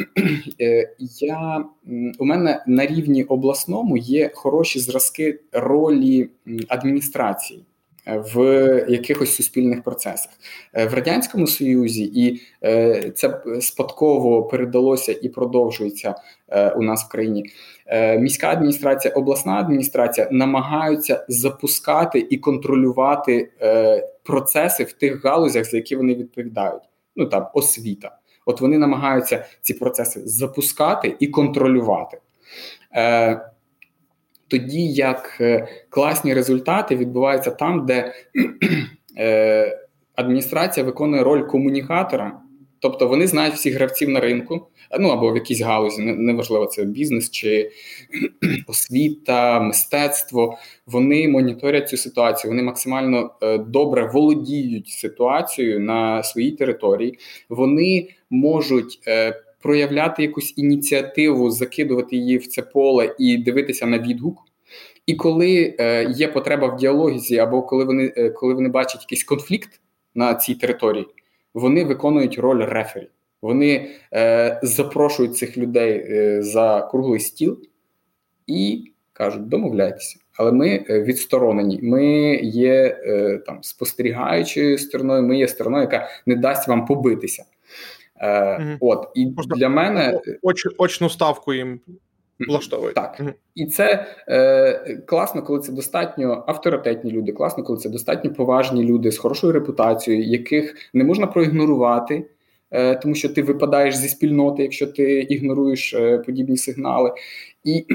у мене на рівні обласному є хороші зразки ролі адміністрації в якихось суспільних процесах. В Радянському Союзі, і це спадково передалося і продовжується у нас в країні, міська адміністрація, обласна адміністрація намагаються запускати і контролювати процеси в тих галузях, за які вони відповідають. Ну, там, освіта. От вони намагаються ці процеси запускати і контролювати. Тоді як класні результати відбуваються там, де адміністрація виконує роль комунікатора, тобто вони знають всіх гравців на ринку, ну або в якійсь галузі, неважливо, це бізнес чи освіта, мистецтво, вони моніторять цю ситуацію, вони максимально добре володіють ситуацією на своїй території, вони можуть проявляти якусь ініціативу, закидувати її в це поле і дивитися на відгук. І коли є потреба в діалозі, або коли вони бачать якийсь конфлікт на цій території, вони виконують роль рефері. Вони запрошують цих людей за круглий стіл і кажуть, домовляйтеся. Але ми відсторонені, ми є там спостерігаючою стороною, ми є стороною, яка не дасть вам побитися. От, і можна для мене... Очну ставку їм влаштовують. Так. І це класно, коли це достатньо авторитетні люди, класно, коли це достатньо поважні люди з хорошою репутацією, яких не можна проігнорувати, тому що ти випадаєш зі спільноти, якщо ти ігноруєш подібні сигнали, і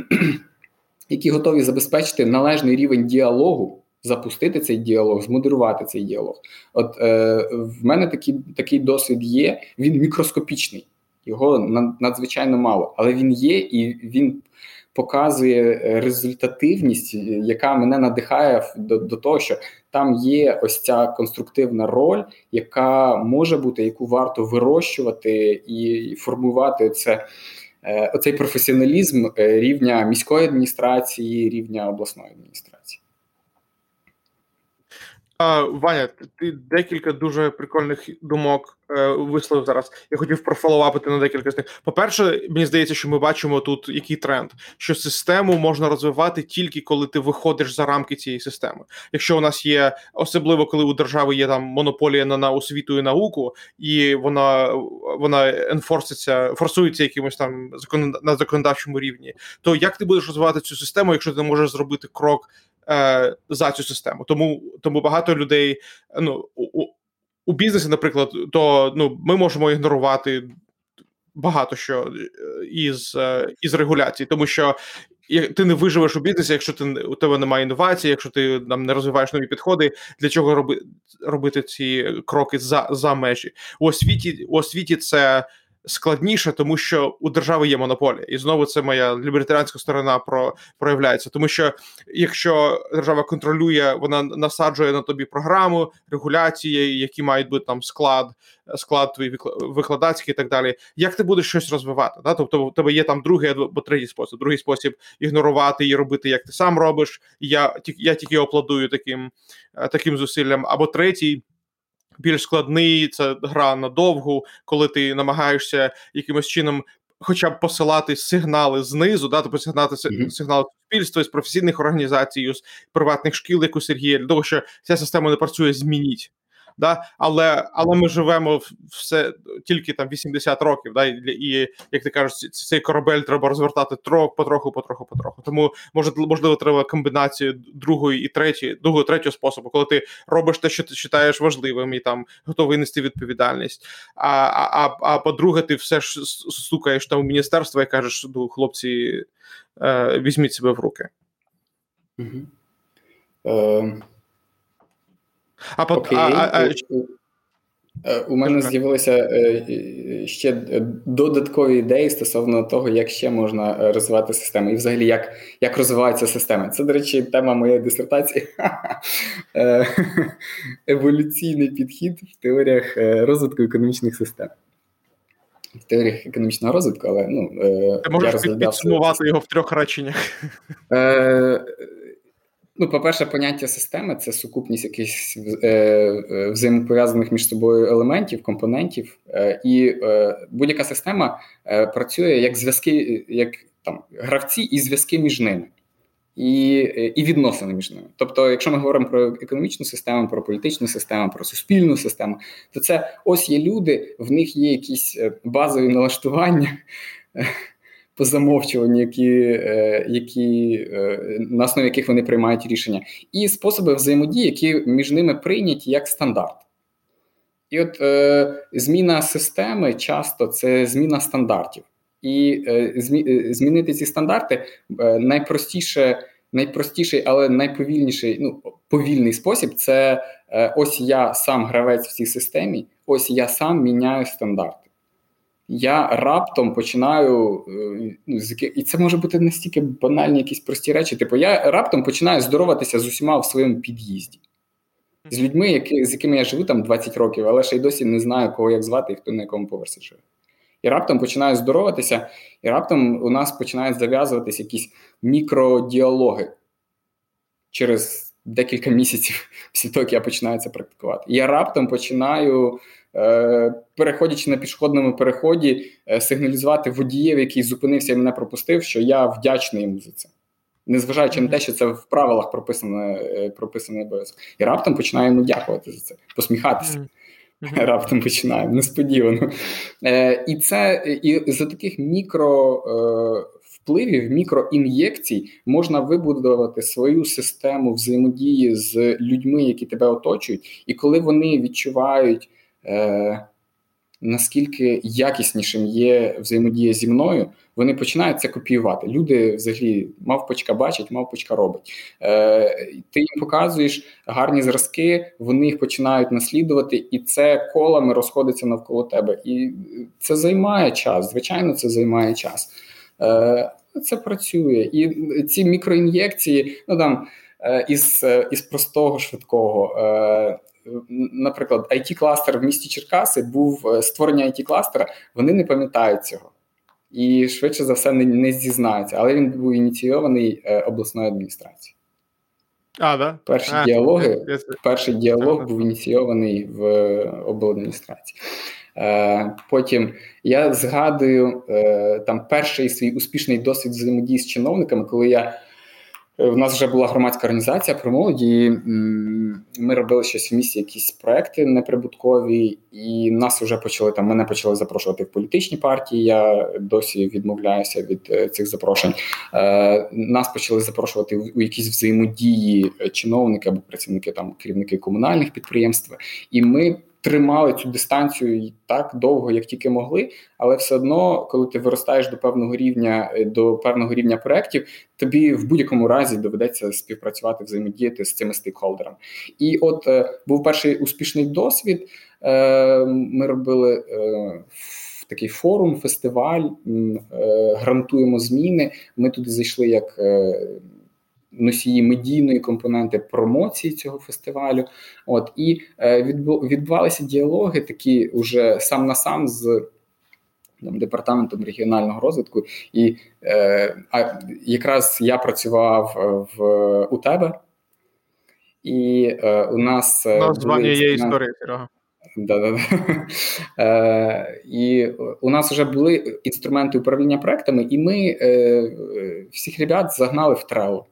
які готові забезпечити належний рівень діалогу, запустити цей діалог, змодерувати цей діалог. От в мене такий досвід є, він мікроскопічний, його надзвичайно мало, але він є і він показує результативність, яка мене надихає до того, що там є ось ця конструктивна роль, яка може бути, яку варто вирощувати і формувати це, оцей професіоналізм рівня міської адміністрації, рівня обласної адміністрації. Ваня, ти декілька дуже прикольних думок висловив зараз. Я хотів профоловапити на декілька з них. По-перше, мені здається, що ми бачимо тут який тренд, що систему можна розвивати тільки коли ти виходиш за рамки цієї системи. Якщо у нас є, особливо коли у держави є там монополія на освіту і науку, і вона форсується якимось там на законодавчому рівні, то як ти будеш розвивати цю систему, якщо ти не можеш зробити крок за цю систему? Тому багато людей, ну, у бізнесі, наприклад, то, ну, ми можемо ігнорувати багато що із регуляцій, тому що ти не виживеш у бізнесі, якщо у тебе немає інновацій, якщо ти там не розвиваєш нові підходи, для чого робити ці кроки за межі. У освіті це складніше, тому що у держави є монополія. І знову це моя лібертаріанська сторона проявляється. Тому що якщо держава контролює, вона насаджує на тобі програму, регуляції, які мають бути там склад твій викладацький і так далі. Як ти будеш щось розвивати? Да? Тобто у тебе є там другий або третій спосіб. Другий спосіб ігнорувати і робити, як ти сам робиш. Я тільки аплодую таким зусиллям. Або третій, більш складний, це гра надовгу, коли ти намагаєшся якимось чином хоча б посилати сигнали знизу, да, тобто сигнали суспільства, з професійних організацій, з приватних шкіл, як у Сергія, для того, що ця система не працює, змініть. Да? Але ми живемо все тільки там 80 років, да? І, як ти кажеш, цей корабель треба розвертати потроху. Тому, можливо, треба комбінацію другого і третього способу, коли ти робиш те, що ти вважаєш важливим і там готовий нести відповідальність, а по-друге, ти все ж стукаєш там у міністерство і кажеш, ну, хлопці, візьміть себе в руки. У мене з'явилися ще додаткові ідеї стосовно того, як ще можна розвивати систему. І взагалі, як розвивається система. Це, до речі, тема моєї дисертації. Еволюційний підхід в теоріях розвитку економічних систем. В теоріях економічного розвитку, але... Ну, ти можеш підсумувати його в трьох реченнях? Ну, по-перше, поняття системи – це сукупність якихось взаємопов'язаних між собою елементів, компонентів. І будь-яка система працює як зв'язки, як там гравці і зв'язки між ними. і відносини між ними. Тобто, якщо ми говоримо про економічну систему, про політичну систему, про суспільну систему, то це ось є люди, в них є якісь базові налаштування по замовчуванню, які, на основі яких вони приймають рішення, і способи взаємодії, які між ними прийняті як стандарт. І от зміна системи часто – це зміна стандартів. І змінити ці стандарти найпростіший, але найповільніший, повільний спосіб – це ось я сам гравець в цій системі, ось я сам міняю стандарти. Я раптом починаю, і це може бути настільки банальні якісь прості речі, типу я раптом починаю здороватися з усіма в своєму під'їзді. З людьми, з якими я живу там 20 років, але ще й досі не знаю, кого як звати і хто на якому поверсі живе. І раптом починаю здороватися, і раптом у нас починають зав'язуватися якісь мікродіалоги через декілька місяців після того, як я починаю це практикувати. І я раптом починаю, переходячи на пішохідному переході, сигналізувати водієв, який зупинився і мене пропустив, що я вдячний йому за це. Незважаючи на те, що це в правилах прописаний обов'язок. І раптом починаємо дякувати за це, посміхатися. Раптом починаємо, несподівано. І це і за таких мікровпливів, мікроін'єкцій можна вибудувати свою систему взаємодії з людьми, які тебе оточують. І коли вони відчувають, наскільки якіснішим є взаємодія зі мною, вони починають це копіювати. Люди взагалі мавпочка бачить, мавпочка робить. Ти їм показуєш гарні зразки, вони їх починають наслідувати, і це колами розходиться навколо тебе. І це займає час, звичайно, це займає час. Це працює. І ці мікроін'єкції, із простого, швидкого, наприклад, IT-кластер в місті Черкаси створення IT-кластера, вони не пам'ятають цього. І швидше за все не зізнаються. Але він був ініційований обласною адміністрацією. Да? Перший діалог був ініційований в обладміністрації. Потім я згадую там перший свій успішний досвід взаємодії з чиновниками, коли в нас вже була громадська організація про молоді, і ми робили щось в місті, якісь проекти неприбуткові, і мене почали запрошувати в політичні партії, я досі відмовляюся від цих запрошень. Нас почали запрошувати у якісь взаємодії чиновники або працівники, керівники комунальних підприємств, і ми тримали цю дистанцію так довго, як тільки могли, але все одно, коли ти виростаєш до певного рівня проєктів, тобі в будь-якому разі доведеться співпрацювати, взаємодіяти з цими стейкхолдерами. І от був перший успішний досвід. Ми робили такий форум, фестиваль, грантуємо зміни. Ми туди зайшли як носії медійної компоненти промоції цього фестивалю. І відбувалися діалоги такі уже сам на сам з департаментом регіонального розвитку. І якраз я працював у тебе. І у нас... Названня є історія. І у нас вже були інструменти управління проектами, і ми всіх ребят загнали в Trello.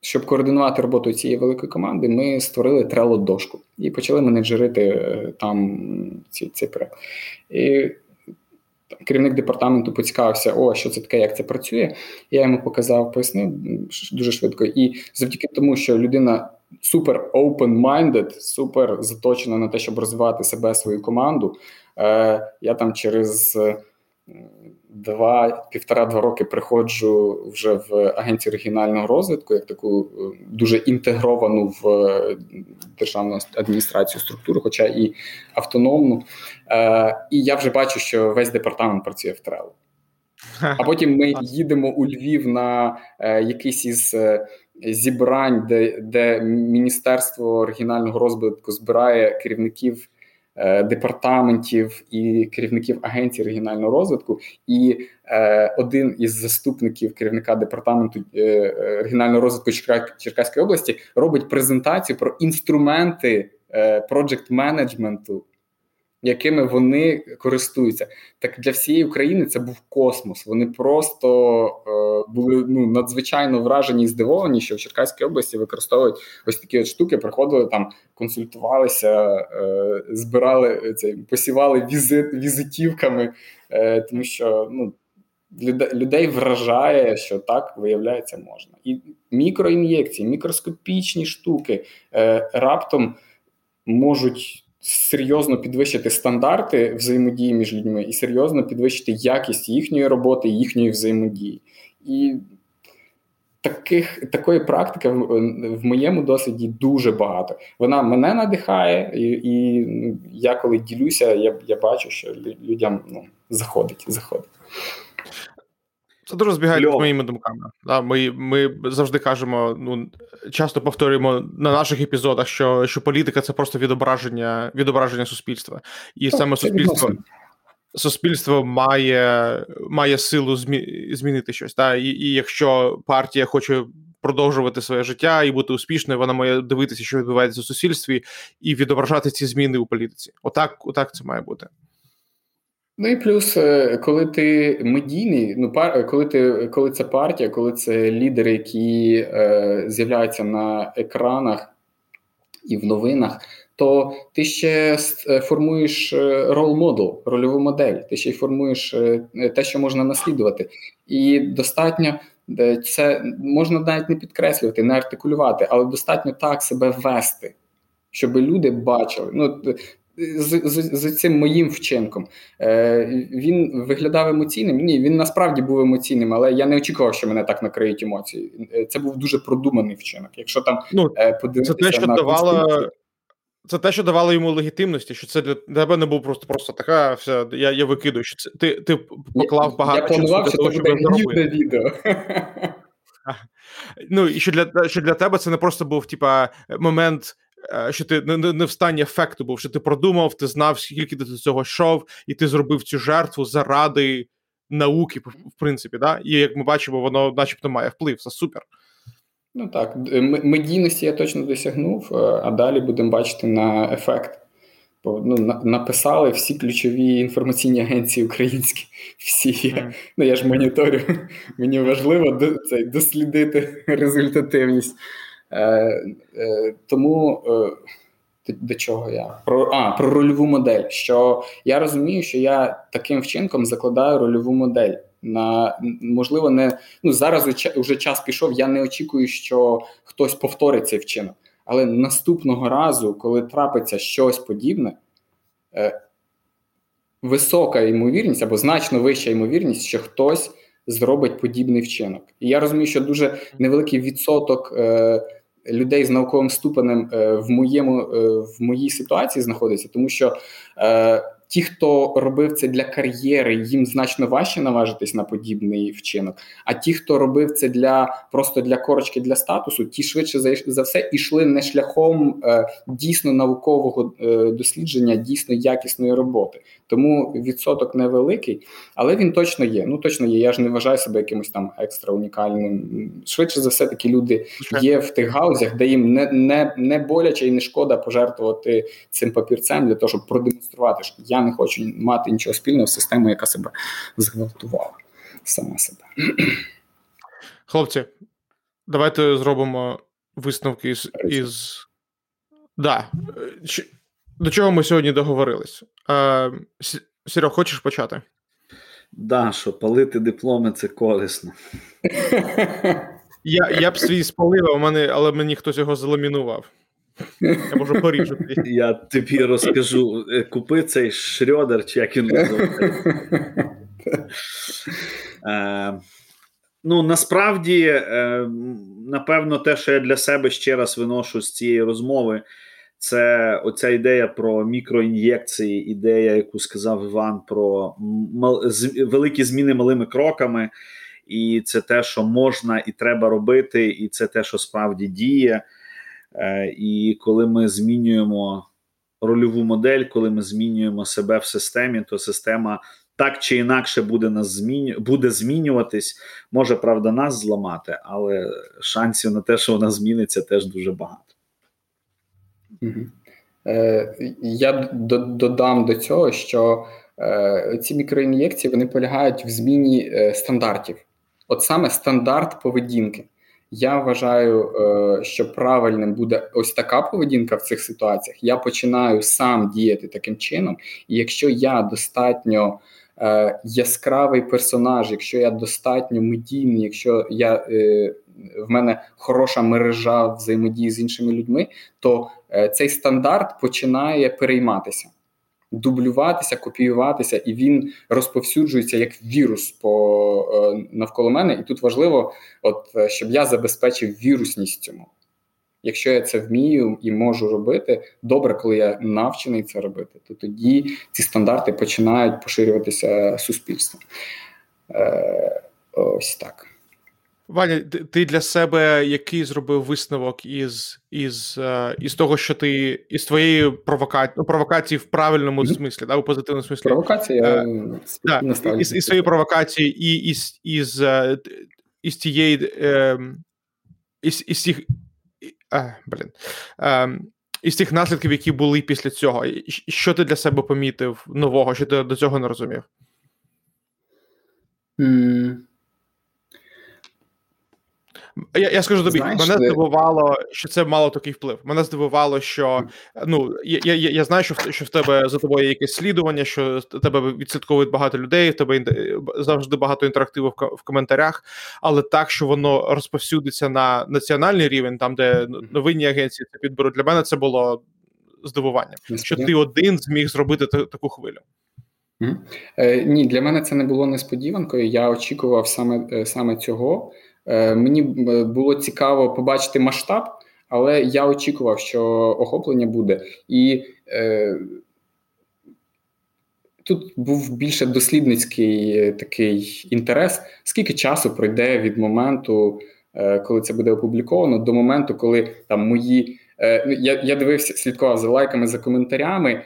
Щоб координувати роботу цієї великої команди, ми створили Trello-дошку і почали менеджерити там цей проект. І керівник департаменту поцікавився, що це таке, як це працює. Я йому показав, пояснив дуже швидко. І завдяки тому, що людина супер open-minded, супер заточена на те, щоб розвивати себе, свою команду, я там через... 1.5-2 роки приходжу вже в агенцію регіонального розвитку, як таку дуже інтегровану в державну адміністрацію структуру, хоча і автономну. І я вже бачу, що весь департамент працює в Trello. А потім ми їдемо у Львів на якийсь із зібрань, де Міністерство регіонального розвитку збирає керівників департаментів і керівників агенцій регіонального розвитку, і один із заступників керівника департаменту регіонального розвитку Черкаської області робить презентацію про інструменти проджект-менеджменту якими вони користуються. Так для всієї України це був космос. Вони просто були надзвичайно вражені і здивовані, що в Черкаській області використовують ось такі от штуки, приходили там, консультувалися, збирали, посівали візитівками, тому що людей вражає, що так, виявляється, можна. І мікроін'єкції, мікроскопічні штуки раптом можуть серйозно підвищити стандарти взаємодії між людьми і серйозно підвищити якість їхньої роботи, їхньої взаємодії. І такої практики в моєму досвіді дуже багато. Вона мене надихає, і я коли ділюся, я бачу, що людям заходить. Це дуже збігається з моїми думками. Ми завжди кажемо, часто повторюємо на наших епізодах, що політика – це просто відображення суспільства. І саме суспільство має силу змінити щось. І якщо партія хоче продовжувати своє життя і бути успішною, вона має дивитися, що відбувається в суспільстві, і відображати ці зміни у політиці. Отак це має бути. Ну і плюс, коли ти медійний, коли це партія, коли це лідери, які з'являються на екранах і в новинах, то ти ще формуєш рол-модел, рольову модель, ти ще й формуєш те, що можна наслідувати. І достатньо, це можна навіть не підкреслювати, не артикулювати, але достатньо так себе вести, щоб люди бачили. З цим моїм вчинком. Він виглядав емоційним? Ні, він насправді був емоційним, але я не очікував, що мене так накриють емоції. Це був дуже продуманий вчинок. Якщо там подивитися це те, що давало йому легітимності, що це для тебе не був просто така, все, я викидую, що це, ти поклав багато часу. Я планував, що це буде гнівне відео. І що для тебе це не просто був момент, що ти не в стані ефекту був, що ти продумав, ти знав, скільки ти до цього йшов, і ти зробив цю жертву заради науки, в принципі, да? І, як ми бачимо, воно начебто має вплив, це супер. Так, медійності я точно досягнув, а далі будемо бачити на ефект. Написали всі ключові інформаційні агенції українські, всі. Я ж моніторю, мені важливо дослідити результативність. Тому до чого я? Про рольову модель. Що я розумію, що я таким вчинком закладаю рольову модель. Можливо, не зараз вже час пішов, я не очікую, що хтось повторить цей вчинок. Але наступного разу, коли трапиться щось подібне, висока ймовірність або значно вища ймовірність, що хтось зробить подібний вчинок. І я розумію, що дуже невеликий відсоток людей з науковим ступенем в моїй ситуації знаходиться, тому що ті, хто робив це для кар'єри, їм значно важче наважитись на подібний вчинок, а ті, хто робив це просто для корочки, для статусу, ті швидше за все ішли не шляхом дійсно наукового дослідження, дійсно якісної роботи. Тому відсоток невеликий, але він точно є. Точно є, я ж не вважаю себе якимось там екстра унікальним. Швидше за все такі люди є в тих гаузях, де їм не боляче і не шкода пожертвувати цим папірцем для того, щоб продемонструвати, що я не хочу мати нічого спільного з системою, яка себе зґвалтувала сама себе. Хлопці, давайте зробимо висновки до чого ми сьогодні договорились. Серьо, хочеш почати? Що палити дипломи – це корисно. Я б свій спалив, але мені хтось його заламінував. Я можу поріжати. Я тобі розкажу. Купи цей Шрёдер, чи як він називається. Насправді, напевно, те, що я для себе ще раз виношу з цієї розмови, це оця ідея про мікроін'єкції, ідея, яку сказав Іван, про великі зміни малими кроками. І це те, що можна і треба робити, і це те, що справді діє. І коли ми змінюємо рольову модель, коли ми змінюємо себе в системі, то система так чи інакше буде змінюватись. Може, правда, нас зламати, але шансів на те, що вона зміниться, теж дуже багато. Я додам до цього, що ці мікроін'єкції, вони полягають в зміні стандартів. От саме стандарт поведінки. Я вважаю, що правильним буде ось така поведінка в цих ситуаціях. Я починаю сам діяти таким чином, і якщо я достатньо яскравий персонаж, якщо я достатньо медійний, якщо в мене хороша мережа взаємодії з іншими людьми, то цей стандарт починає перейматися, дублюватися, копіюватися, і він розповсюджується як вірус навколо мене. І тут важливо, щоб я забезпечив вірусність цьому. Якщо я це вмію і можу робити, добре, коли я навчений це робити, то тоді ці стандарти починають поширюватися суспільством. Ось так. Ваня, ти для себе який зробив висновок із того, що ти із твоєї провокації в правильному смислі, да, у позитивному смислі? Провокація із своєї провокації і із тієї із тих із тих наслідків, які були після цього, що ти для себе помітив нового, що ти до цього не розумів? Я скажу тобі, мене здивувало, що це мало такий вплив. Мене здивувало, що я знаю, що в тебе за тобою є якесь слідування, що тебе відслідковують багато людей, в тебе завжди багато інтерактиву в коментарях, але так, що воно розповсюдиться на національний рівень, там, де новинні агенції це підберуть, для мене це було здивуванням. Що ти один зміг зробити таку хвилю. Ні, для мене це не було несподіванкою, я очікував саме цього. Мені було цікаво побачити масштаб, але я очікував, що охоплення буде. І тут був більше дослідницький такий інтерес. Скільки часу пройде від моменту, коли це буде опубліковано, до моменту, коли там мої... Я дивився, слідкував за лайками, за коментарями,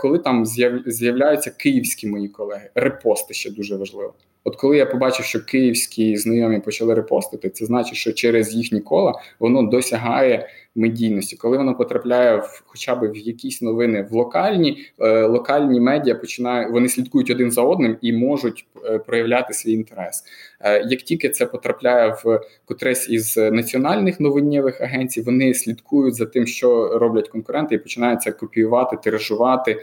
коли там з'являються київські мої колеги. Репости ще дуже важливо. От коли я побачив, що київські знайомі почали репостити, це значить, що через їхні кола воно досягає медійності. Коли воно потрапляє хоча б в якісь новини в локальні медіа починають, вони слідкують один за одним і можуть проявляти свій інтерес. Як тільки це потрапляє в котресь із національних новиннєвих агенцій, вони слідкують за тим, що роблять конкуренти, і починають це копіювати, тиражувати,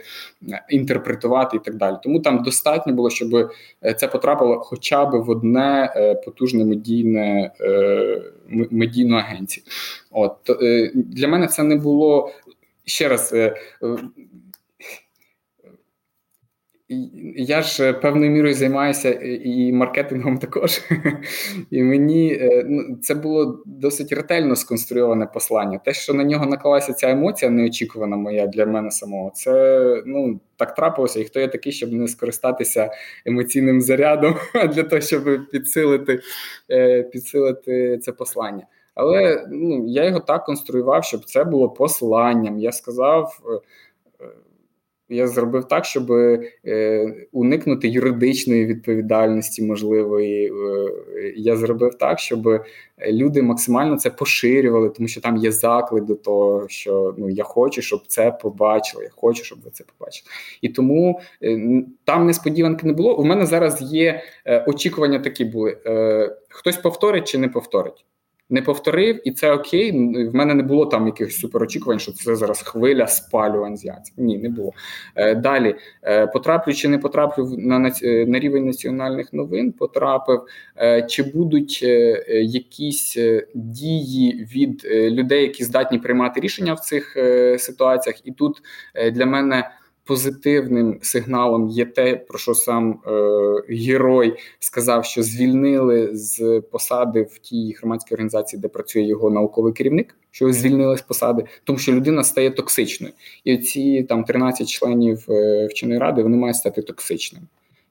інтерпретувати і так далі. Тому там достатньо було, щоб це потрапило хоча б в одне потужне медійну агенцію. Для мене це не було, ще раз, я ж певною мірою займаюся і маркетингом також, і мені це було досить ретельно сконструйоване послання. Те, що на нього наклалася ця емоція неочікувана моя для мене самого, це так трапилося, і хто я такий, щоб не скористатися емоційним зарядом для того, щоб підсилити це послання. Але я його так конструював, щоб це було посланням. Я зробив так, щоб уникнути юридичної відповідальності можливої. Я зробив так, щоб люди максимально це поширювали, тому що там є заклик до того, що я хочу, щоб це побачили, я хочу, щоб ви це побачили. І тому там несподіванки не було. У мене зараз є очікування такі були. Хтось повторить чи не повторить? Не повторив, і це окей. В мене не було там якихось суперочікувань, що це зараз хвиля спалювань з Яценюка. Ні, не було. Далі, потраплю чи не потраплю на рівень національних новин, потрапив, чи будуть якісь дії від людей, які здатні приймати рішення в цих ситуаціях. І тут для мене позитивним сигналом є те, про що сам герой сказав, що звільнили з посади в тій громадській організації, де працює його науковий керівник, що звільнили з посади, тому що людина стає токсичною. І ці там 13 членів вченої ради, вони мають стати токсичними.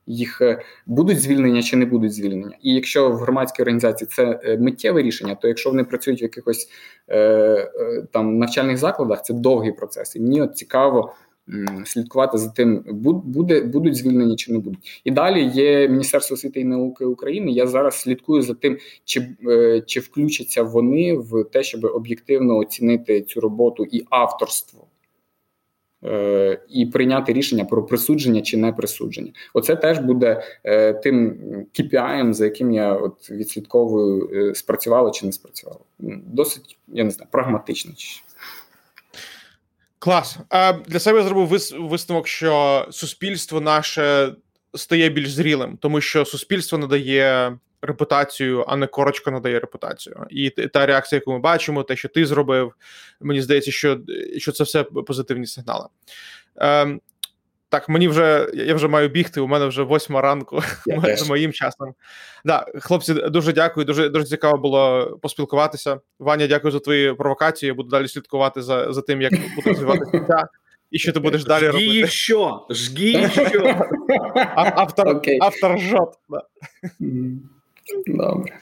Їх будуть звільнення чи не будуть звільнення. І якщо в громадській організації це миттєве рішення, то якщо вони працюють в якихось там навчальних закладах, це довгий процес. І мені цікаво слідкувати за тим, будуть звільнені чи не будуть. І далі є Міністерство освіти і науки України. Я зараз слідкую за тим, чи включаться вони в те, щоб об'єктивно оцінити цю роботу і авторство. і прийняти рішення про присудження чи не присудження. Оце теж буде тим KPI, за яким я от відслідковую, спрацювало чи не спрацювало. Досить, я не знаю, прагматично. Клас. Для себе я зробив висновок, що суспільство наше стає більш зрілим, тому що суспільство надає репутацію, а не корочка надає репутацію. І та реакція, яку ми бачимо, те, що ти зробив, мені здається, що це все позитивні сигнали. Так, я вже маю бігти, у мене вже 8:00 ранку з моїм часом. Да, хлопці, дуже дякую, дуже цікаво було поспілкуватися. Ваня, дякую за твої провокації, я буду далі слідкувати за тим, як буду розвиватися життя. І що ти будеш далі робити? Жги що! Автор жот. Добре.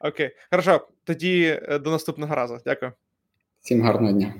Окей, хорошо. Тоді до наступного разу. Дякую. Всім гарного дня.